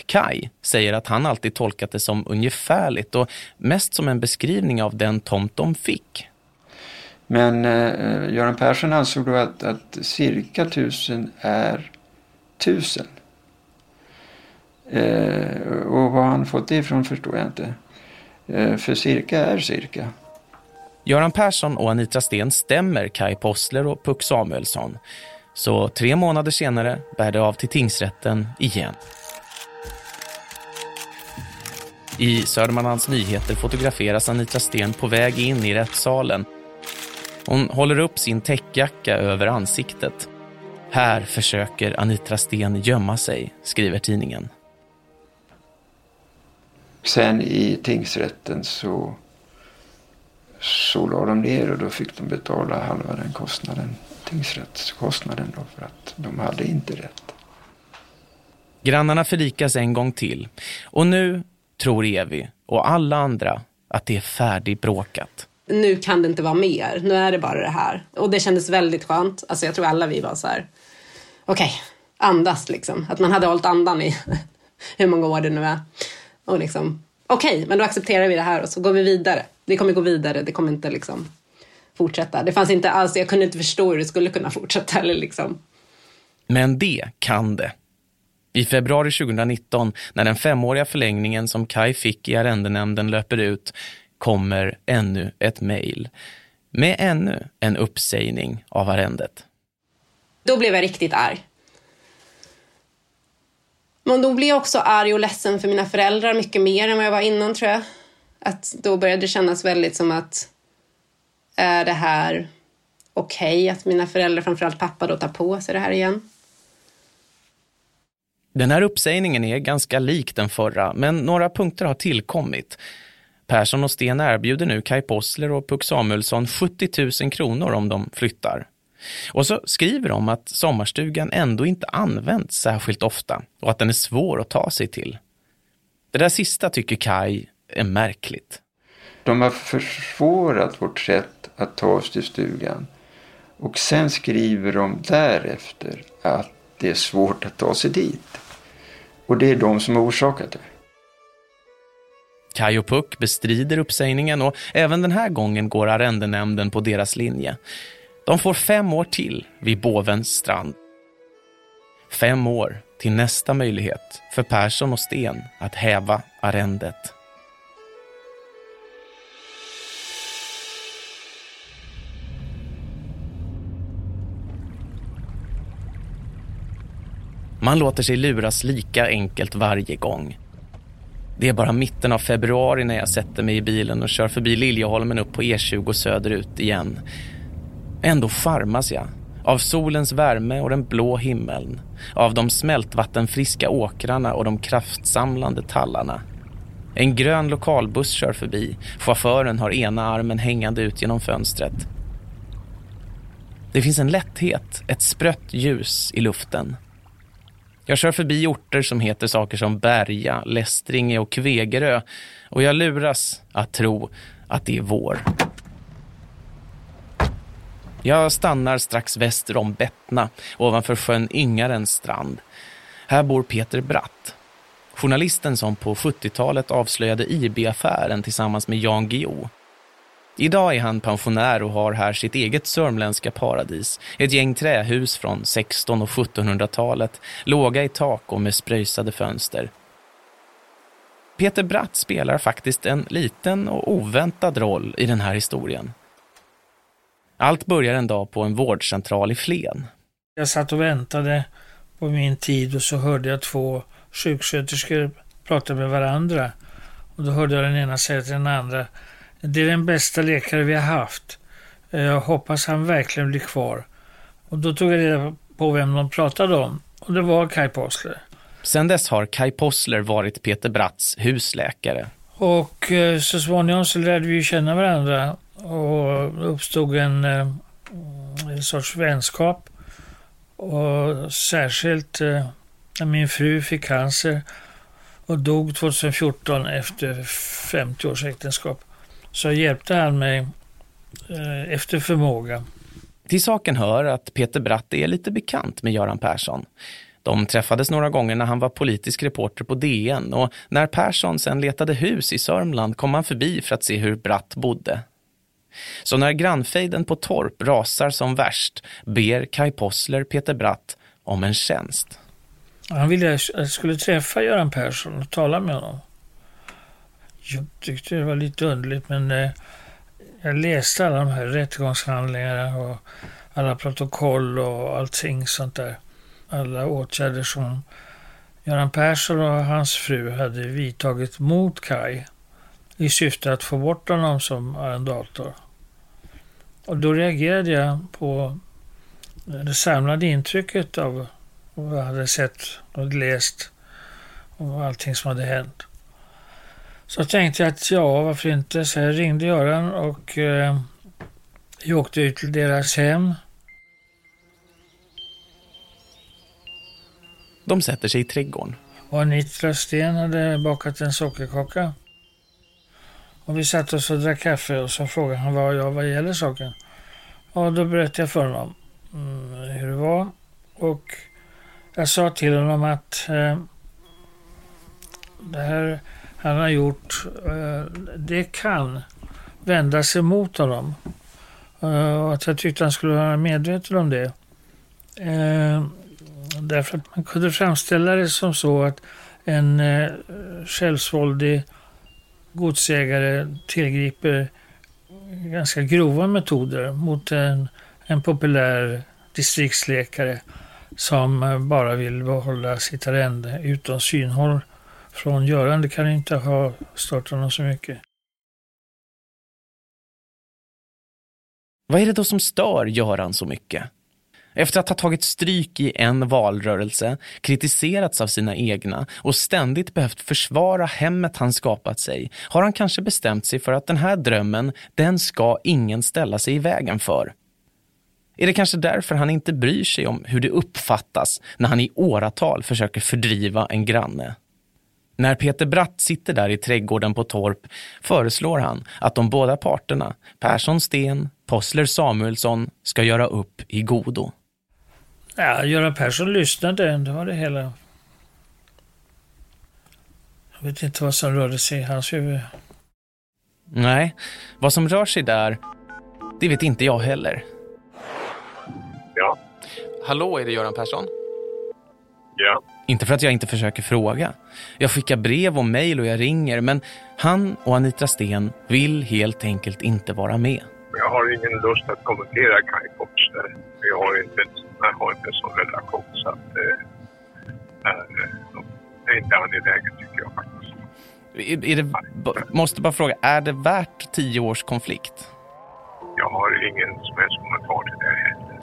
Kai säger att han alltid tolkat det som ungefärligt och mest som en beskrivning av den tomt de fick. Men Göran Persson ansåg då att cirka 1000 är 1000. Och vad han fått det ifrån förstår jag inte. För cirka är cirka. Göran Persson och Anitra Steen stämmer Kai Possler och Puck Samuelsson. Så 3 månader senare bär det av till tingsrätten igen. I Södermanlands Nyheter fotograferas Anitra Steen på väg in i rättssalen. Hon håller upp sin täckjacka över ansiktet. Här försöker Anitra Steen gömma sig, skriver tidningen. Sen i tingsrätten så så la de ner och då fick de betala halva den kostnaden, tingsrättskostnaden då, för att de hade inte rätt. Grannarna förlikas en gång till och nu tror Evie och alla andra att det är färdigbråkat. Nu kan det inte vara mer, nu är det bara det här. Och det kändes väldigt skönt, alltså jag tror alla vi var så här, okej, andas liksom. Att man hade hållit andan i hur många år det nu är. Och liksom, okej, men då accepterar vi det här och så går vi vidare. Det kommer gå vidare, det kommer inte liksom fortsätta. Det fanns inte alls, jag kunde inte förstå hur det skulle kunna fortsätta eller liksom. Men det kan det. I februari 2019, när den 5-åriga förlängningen som Kai fick i Arendenämnden löper ut, kommer ännu ett mejl med ännu en uppsägning av arrendet. Då blev jag riktigt arg. Men då blev jag också arg och ledsen för mina föräldrar mycket mer än vad jag var innan, tror jag. Att då började det kännas väldigt som att är det här okej, att mina föräldrar, framförallt pappa, då tar på sig det här igen. Den här uppsägningen är ganska lik den förra, men några punkter har tillkommit. Persson och Sten erbjuder nu Kai Possler och Puck Samuelsson 70 000 kronor om de flyttar. Och så skriver de att sommarstugan ändå inte används särskilt ofta och att den är svår att ta sig till. Det där sista tycker Kai är märkligt. De har försvårat vårt sätt att ta oss till stugan. Och sen skriver de därefter att det är svårt att ta sig dit. Och det är de som har orsakat det. Kai och Puck bestrider uppsägningen och även den här gången går arrendenämnden på deras linje. De får 5 år till vid Bovens strand. 5 år till nästa möjlighet för Persson och Sten att häva arrendet. Man låter sig luras lika enkelt varje gång. Det är bara mitten av februari när jag sätter mig i bilen och kör förbi Liljeholmen upp på E20 söderut igen. Ändå charmas jag av solens värme och den blå himmeln, av de smältvattenfriska åkrarna och de kraftsamlande tallarna. En grön lokalbuss kör förbi. Chauffören har ena armen hängande ut genom fönstret. Det finns en lätthet, ett sprött ljus i luften. Jag kör förbi orter som heter saker som Berga, Lästringe och Kvegerö och jag luras att tro att det är vår. Jag stannar strax väster om Bettna, ovanför sjön Yngarens strand. Här bor Peter Bratt, journalisten som på 70-talet avslöjade IB-affären tillsammans med Jan Guillou. Idag är han pensionär och har här sitt eget sörmländska paradis. Ett gäng trähus från 1600- och 1700-talet, låga i tak och med spröjsade fönster. Peter Bratt spelar faktiskt en liten och oväntad roll i den här historien. Allt börjar en dag på en vårdcentral i Flen. Jag satt och väntade på min tid och så hörde jag 2 sjuksköterskor prata med varandra. Och då hörde jag den ena säga till den andra: det är den bästa läkare vi har haft. Jag hoppas han verkligen blir kvar. Och då tog jag reda på vem de pratade om. Och det var Kai Possler. Sen dess har Kai Possler varit Peter Bratts husläkare. Och så småningom så lärde vi ju känna varandra. Och uppstod en sorts vänskap. Och särskilt när min fru fick cancer och dog 2014 efter 50 års äktenskap. Så hjälpte han mig efter förmåga. Till saken hör att Peter Bratt är lite bekant med Göran Persson. De träffades några gånger när han var politisk reporter på DN. Och när Persson sen letade hus i Sörmland kom han förbi för att se hur Bratt bodde. Så när grannfejden på Torp rasar som värst ber Kai Possler Peter Bratt om en tjänst. Han ville att jag skulle träffa Göran Persson och tala med honom. Jag tyckte det var lite underligt, men jag läste alla de här rättegångshandlingarna och alla protokoll och allting sånt där. Alla åtgärder som Göran Persson och hans fru hade vidtagit mot Kai i syfte att få bort honom som arrendator. Och då reagerade jag på det samlade intrycket av vad jag hade sett och läst och allting som hade hänt. Så tänkte jag att ja, varför inte? Så jag ringde Göran och jag åkte ut till deras hem. De sätter sig i trädgården. Och Anitra Steen hade bakat en sockerkaka. Och vi satt oss och drack kaffe och så frågade han vad gäller saken. Och då berättade jag för honom hur det var. Och jag sa till honom att det här han har gjort, det kan vända sig mot honom. Och att jag tyckte han skulle vara medveten om det. Därför att man kunde framställa det som så att en självsvåldig godsägare tillgriper ganska grova metoder mot en populär distriktsläkare som bara vill behålla sitt arrende utan synhåll från Göran. Det kan inte ha stört honom så mycket. Vad är det då som stör Göran så mycket? Efter att ha tagit stryk i en valrörelse, kritiserats av sina egna och ständigt behövt försvara hemmet han skapat sig, har han kanske bestämt sig för att den här drömmen, den ska ingen ställa sig i vägen för. Är det kanske därför han inte bryr sig om hur det uppfattas när han i åratal försöker fördriva en granne? När Peter Bratt sitter där i trädgården på Torp föreslår han att de båda parterna, Persson Steen, Possler Samuelsson, ska göra upp i godo. Ja, Göran Persson lyssnade, det var det hela. Jag vet inte vad som rörde sig i hans huvud. Nej, vad som rör sig där, det vet inte jag heller. Ja. Hallå, är det Göran Persson? Ja. Inte för att jag inte försöker fråga. Jag skickar brev och mejl och jag ringer, men han och Anitra Steen vill helt enkelt inte vara med. Jag har ingen lust att kommentera Kai Possler. Jag har inte en sån relation, så att det är inte angeläget, tycker jag faktiskt. Måste bara fråga, är det värt 10 års konflikt? Jag har ingen som helst kommentar till det heller.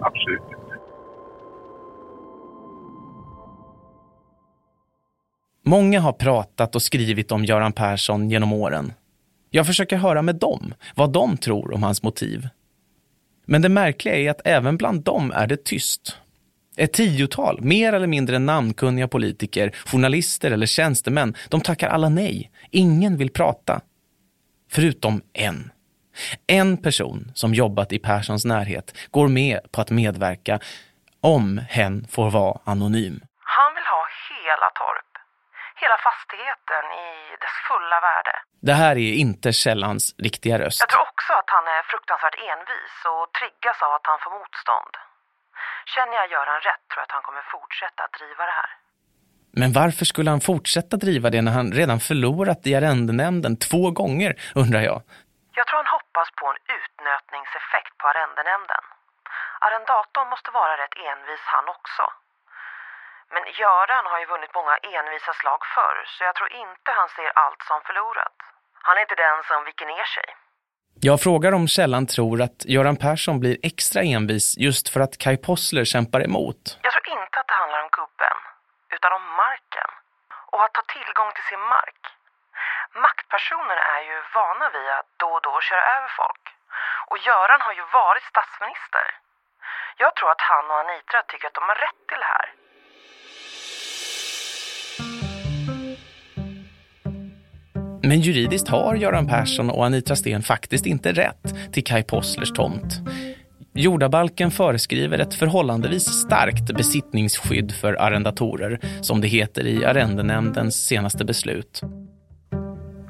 Absolut inte. Många har pratat och skrivit om Göran Persson genom åren. Jag försöker höra med dem vad de tror om hans motiv. Men det märkliga är att även bland dem är det tyst. Ett 10-tal, mer eller mindre namnkunniga politiker, journalister eller tjänstemän, de tackar alla nej. Ingen vill prata. Förutom en. En person som jobbat i Perssons närhet går med på att medverka om hen får vara anonym. Han vill ha hela Torp. Hela fastigheten i dess fulla värde. Det här är inte källans riktiga röst. Jag tror också att han är fruktansvärt envis och triggas av att han får motstånd. Känner jag Göran rätt tror jag att han kommer fortsätta att driva det här. Men varför skulle han fortsätta driva det när han redan förlorat i Arendenämnden 2 gånger, undrar jag. Jag tror han hoppas på en utnötningseffekt på Arendenämnden. Arrendatorn måste vara rätt envis han också. Men Göran har ju vunnit många envisa slag förr, så jag tror inte han ser allt som förlorat. Han är inte den som viker ner sig. Jag frågar om källan tror att Göran Persson blir extra envis just för att Kai Possler kämpar emot. Jag tror inte att det handlar om gubben, utan om marken. Och att ta tillgång till sin mark. Maktpersoner är ju vana vid att då och då köra över folk. Och Göran har ju varit statsminister. Jag tror att han och Anitra tycker att de har rätt till det här. Men juridiskt har Göran Persson och Anitra Steen faktiskt inte rätt till Kai Posslers tomt. Jordabalken föreskriver ett förhållandevis starkt besittningsskydd för arrendatorer, som det heter i Arrendenämndens senaste beslut.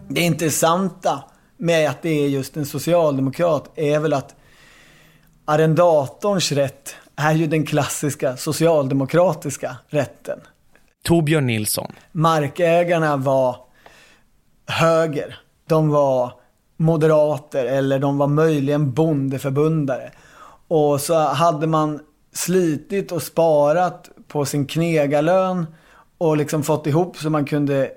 Det intressanta med att det är just en socialdemokrat är väl att arrendatorns rätt är ju den klassiska socialdemokratiska rätten. Torbjörn Nilsson. Markägarna var höger. De var moderater eller de var möjligen bondeförbundare. Och så hade man slitit och sparat på sin knegarlön och liksom fått ihop så man kunde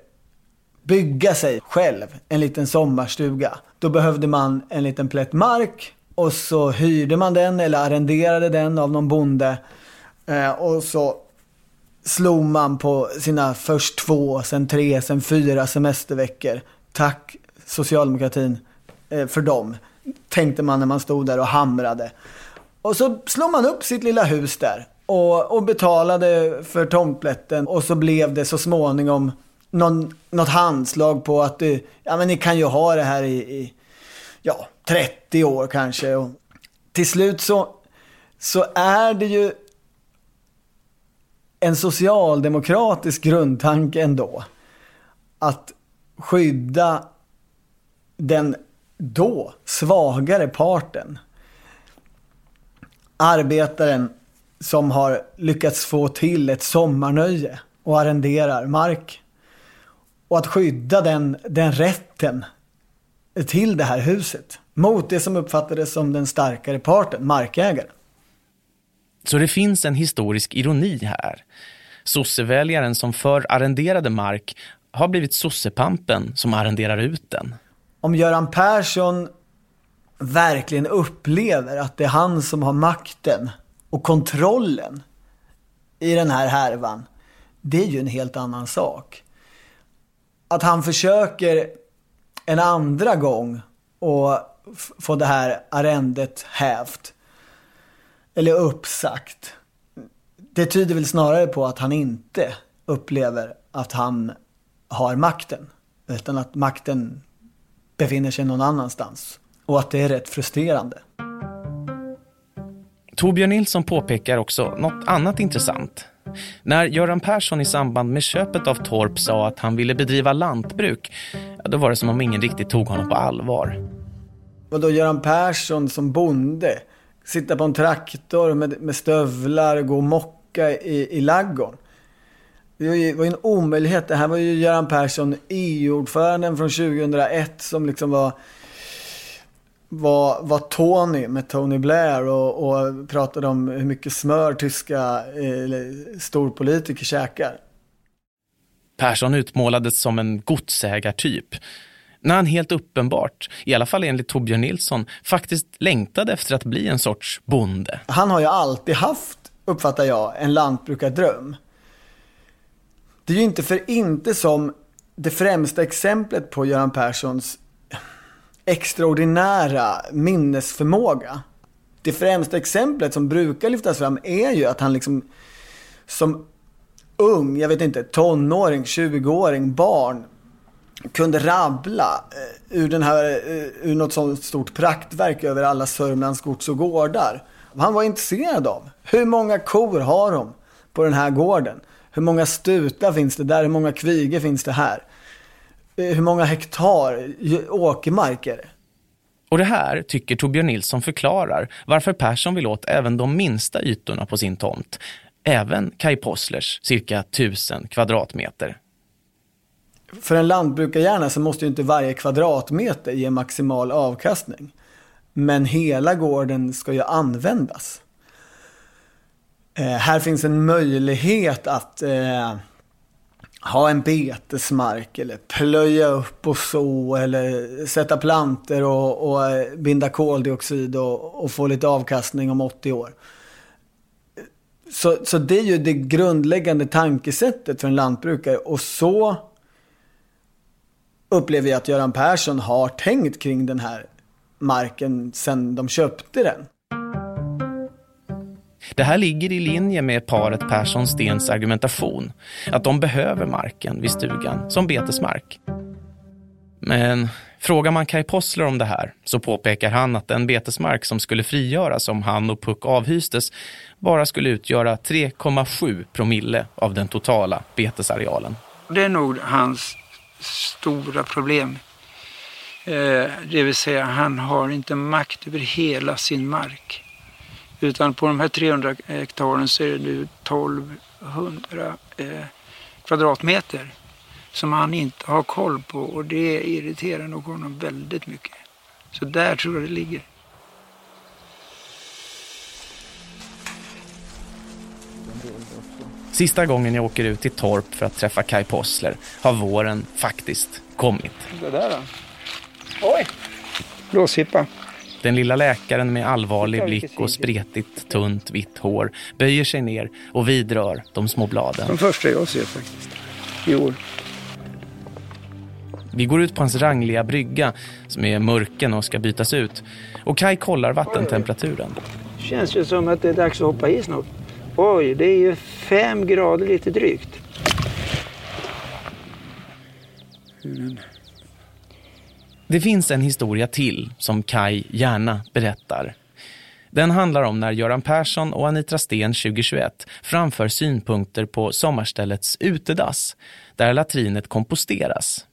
bygga sig själv en liten sommarstuga. Då behövde man en liten plätt mark och så hyrde man den eller arrenderade den av någon bonde och så slog man på sina först 2, sen 3, sen 4 semesterveckor. Tack socialdemokratin för dem, tänkte man när man stod där och hamrade. Och så slog man upp sitt lilla hus där och betalade för tomtplätten. Och så blev det så småningom något handslag på att ni kan ju ha det här i 30 år kanske. Och till slut så är det ju en socialdemokratisk grundtanke ändå att skydda den då svagare parten. Arbetaren som har lyckats få till ett sommarnöje och arrenderar mark. Och att skydda den rätten till det här huset mot det som uppfattades som den starkare parten, markägaren. Så det finns en historisk ironi här. Sosseväljaren som förr arrenderade mark har blivit sossepampen som arrenderar ut den. Om Göran Persson verkligen upplever att det är han som har makten och kontrollen i den här härvan, det är ju en helt annan sak. Att han försöker en andra gång och få det här arrendet hävt eller uppsagt, det tyder väl snarare på att han inte upplever att han har makten, utan att makten befinner sig någon annanstans. Och att det är rätt frustrerande. Torbjörn Nilsson påpekar också något annat intressant. När Göran Persson i samband med köpet av Torp sa att han ville bedriva lantbruk, då var det som om ingen riktigt tog honom på allvar. Och då Göran Persson som bonde sitta på en traktor med stövlar och gå och mocka i laggården. Det var ju en omöjlighet. Det här var ju Göran Persson, EU-ordföranden från 2001, som liksom var Tony med Tony Blair och pratade om hur mycket smör tyska storpolitiker käkar. Persson utmålades som en godsägartyp, när han helt uppenbart, i alla fall enligt Torbjörn Nilsson, faktiskt längtade efter att bli en sorts bonde. Han har ju alltid haft, uppfattar jag, en lantbrukardröm. Det är ju inte för inte som det främsta exemplet på Göran Perssons extraordinära minnesförmåga. Det främsta exemplet som brukar lyftas fram är ju att han liksom som ung, jag vet inte, tonåring, 20-åring, barn kunde rabbla ur något sånt stort praktverk över alla Sörmlands gods och gårdar. Han var intresserad av hur många kor har de på den här gården? Hur många stutar finns det där? Hur många kviger finns det här? Hur många hektar åkermark är det? Och det här tycker Torbjörn Nilsson förklarar varför Persson vill åt även de minsta ytorna på sin tomt. Även Kai Posslers cirka 1000 kvadratmeter. För en lantbrukarhjärna så måste ju inte varje kvadratmeter ge maximal avkastning. Men hela gården ska ju användas. Här finns en möjlighet att ha en betesmark eller plöja upp och så eller sätta planter och binda koldioxid och få lite avkastning om 80 år. Så det är ju det grundläggande tankesättet för en lantbrukare, och så upplever jag att Göran Persson har tänkt kring den här marken sedan de köpte den. Det här ligger i linje med paret Persson-Stens argumentation att de behöver marken vid stugan som betesmark. Men frågar man Kai Possler om det här så påpekar han att den betesmark som skulle frigöras om han och Puck avhystes bara skulle utgöra 3,7% av den totala betesarealen. Det är nog hans stora problem. Det vill säga, han har inte makt över hela sin mark. Utan på de här 300 hektaren så är det nu 1200 kvadratmeter som han inte har koll på, och det irriterar nog honom väldigt mycket. Så där tror jag det ligger. Sista gången jag åker ut till Torp för att träffa Kai Possler har våren faktiskt kommit. Det där då. Oj, blåshippa. Den lilla läkaren med allvarlig blick och spretigt, tunt, vitt hår böjer sig ner och vidrör de små bladen. Den första jag ser faktiskt i år. Vi går ut på hans rangliga brygga som är mörken och ska bytas ut. Och Kai kollar vattentemperaturen. Det känns ju som att det är dags att hoppa i snart. Oj, det är ju 5 grader lite drygt. Det finns en historia till som Kai gärna berättar. Den handlar om när Göran Persson och Anitra Steen 2021 framför synpunkter på sommarställets utedass där latrinet komposteras.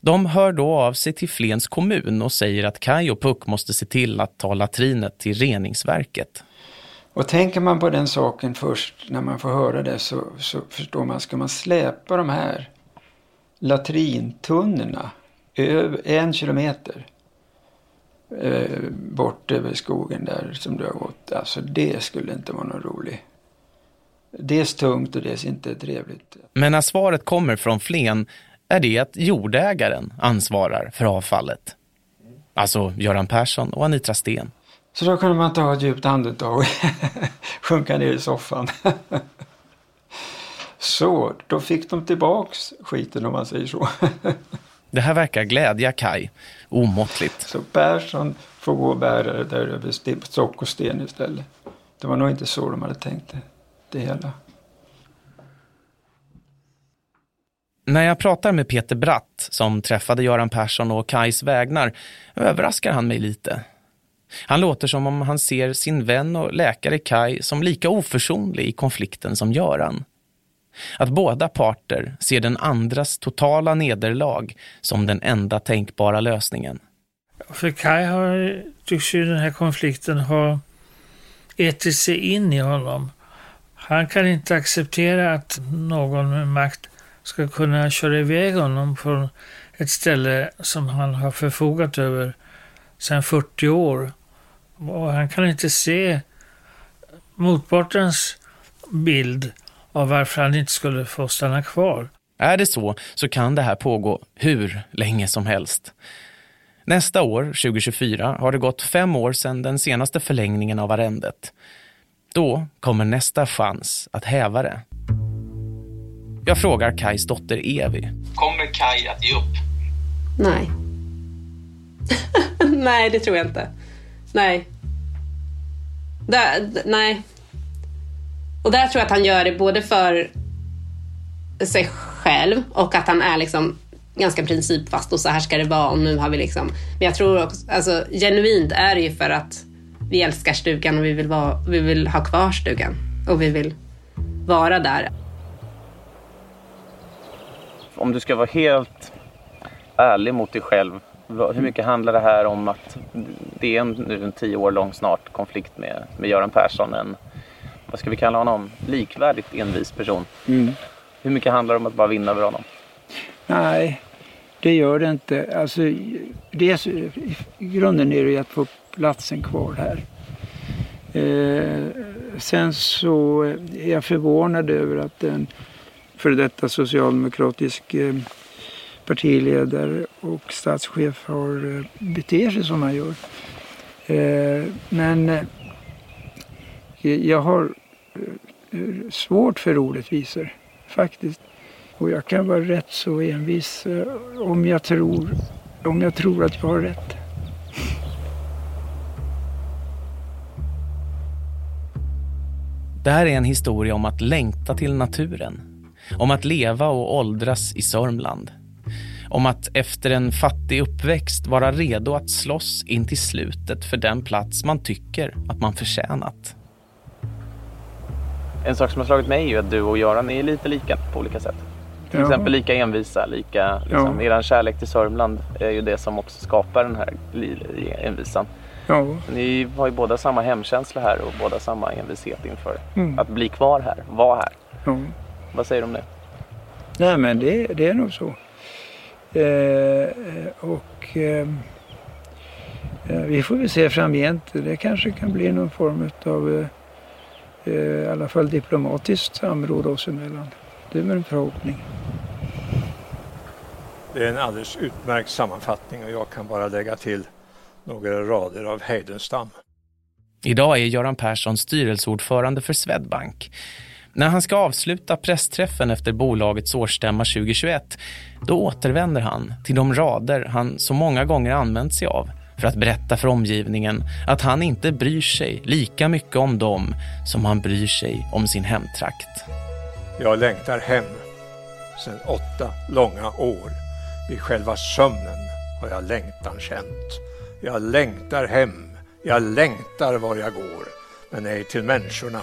De hör då av sig till Flens kommun och säger att Kai och Puck måste se till att ta latrinet till reningsverket. Och tänker man på den saken först när man får höra det så förstår man, ska man släpa de här latrintunnorna över 1 kilometer bort över skogen där som du har gått. Alltså det skulle inte vara någon rolig. Dels tungt och dels inte trevligt. Men när svaret kommer från Flen är det att jordägaren ansvarar för avfallet. Alltså Göran Persson och Anitra Steen. Så då kunde man ta ett djupt andetag och sjunka ner i soffan. Så, då fick de tillbaks skiten om man säger så. Det här verkar glädja Kai omåttligt. Så Persson får gå och bära där över stock och sten istället. Det var nog inte så de hade tänkt det hela. När jag pratar med Peter Bratt som träffade Göran Persson och Kais vägnar överraskar han mig lite. Han låter som om han ser sin vän och läkare Kai som lika oförsonlig i konflikten som Göran. Att båda parter ser den andras totala nederlag som den enda tänkbara lösningen. För Kai tycks ju den här konflikten ha ätit sig in i honom. Han kan inte acceptera att någon med makt ska kunna köra iväg honom från ett ställe som han har förfogat över sedan 40 år. Och han kan inte se motpartens bild av varför han inte skulle få stanna kvar. Är det så kan det här pågå hur länge som helst. Nästa år, 2024, har det gått 5 år sedan den senaste förlängningen av arrendet. Då kommer nästa chans att häva det. Jag frågar Kais dotter Evie. Kommer Kai att ge upp? Nej. Nej, det tror jag inte. Nej. Nej. Och där tror jag att han gör det både för sig själv och att han är liksom ganska principfast och så här ska det vara och nu har vi liksom. Men jag tror också, alltså genuint är det ju för att vi älskar stugan och vi vill ha kvar stugan och vi vill vara där. Om du ska vara helt ärlig mot dig själv, hur mycket handlar det här om att det är en 10 år lång snart konflikt med Göran Persson, en, vad ska vi kalla honom, likvärdigt envis person? Mm. Hur mycket handlar det om att bara vinna över honom? Nej, det gör det inte. Alltså, i grunden är det att få platsen kvar här. Sen så är jag förvånad över att den för detta socialdemokratisk partiledare och statschef har beter sig som han gör. Men jag har svårt för orättvisor faktiskt. Och jag kan vara rätt så envis om jag tror att jag har rätt. Det här är en historia om att längta till naturen. Om att leva och åldras i Sörmland. Om att efter en fattig uppväxt vara redo att slåss in till slutet för den plats man tycker att man förtjänat. En sak som har slagit mig är att du och Göran är lite lika på olika sätt. Till exempel lika envisa, lika liksom, er kärlek till Sörmland är ju det som också skapar den här envisan. Ja. Ni har ju båda samma hemkänsla här och båda samma envishet inför att bli kvar här, vara här. Ja. Vad säger du om det? Nej, men det är nog så. Vi får väl se framgent. Det kanske kan bli någon form av i alla fall diplomatiskt samråd oss emellan. Det är väl en förhoppning. Det är en alldeles utmärkt sammanfattning och jag kan bara lägga till några rader av Heidenstam. Idag är Göran Persson styrelseordförande för Swedbank. När han ska avsluta pressträffen efter bolagets årsstämma 2021, då återvänder han till de rader han så många gånger använt sig av för att berätta för omgivningen att han inte bryr sig lika mycket om dem som han bryr sig om sin hemtrakt. Jag längtar hem. Sedan 8 långa år i själva sömnen har jag längtan känt. Jag längtar hem. Jag längtar var jag går, men ej till människorna.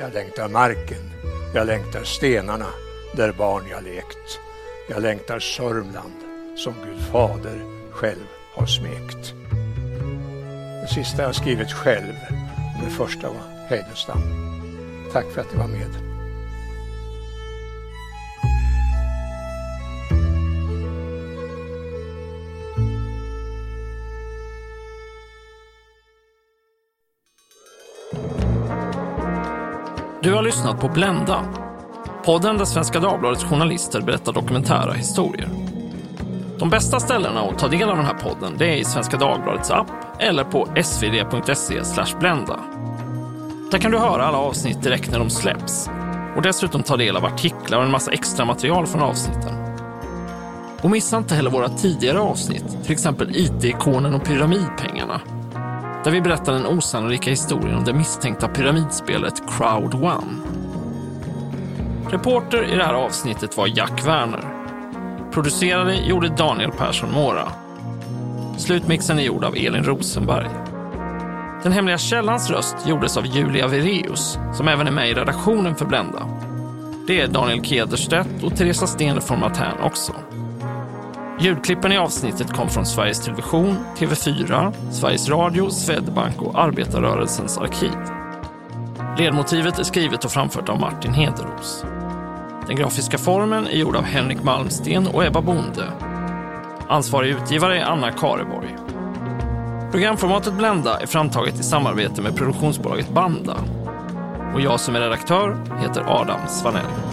Jag längtar marken, jag längtar stenarna där barn jag lekt. Jag längtar Sörmland som Gud fader själv har smekt. Det sista jag skrivit själv, och det första var Heidenstam. Tack för att ni var med. Du har lyssnat på Blenda, podden där Svenska Dagbladets journalister berättar dokumentära historier. De bästa ställena att ta del av den här podden, det är i Svenska Dagbladets app eller på svd.se/blenda. Där kan du höra alla avsnitt direkt när de släpps och dessutom ta del av artiklar och en massa extra material från avsnitten. Och missa inte heller våra tidigare avsnitt, till exempel IT-ikonen och pyramidpengarna, där vi berättar den osannolika historien om det misstänkta pyramidspelet Crowd One. Reporter i det här avsnittet var Jack Werner. Producerade gjorde Daniel Persson Mora. Slutmixen är gjord av Elin Rosenberg. Den hemliga källans röst gjordes av Julia Vireus, som även är med i redaktionen för Blenda. Det är Daniel Kederstedt och Teresa Stenle från Matern också. Ljudklippen i avsnittet kom från Sveriges Television, TV4, Sveriges Radio, Swedbank och Arbetarrörelsens arkiv. Ledmotivet är skrivet och framfört av Martin Hederos. Den grafiska formen är gjord av Henrik Malmsten och Ebba Bonde. Ansvarig utgivare är Anna Kareborg. Programformatet Blenda är framtaget i samarbete med produktionsbolaget Banda. Och jag som är redaktör heter Adam Svanell.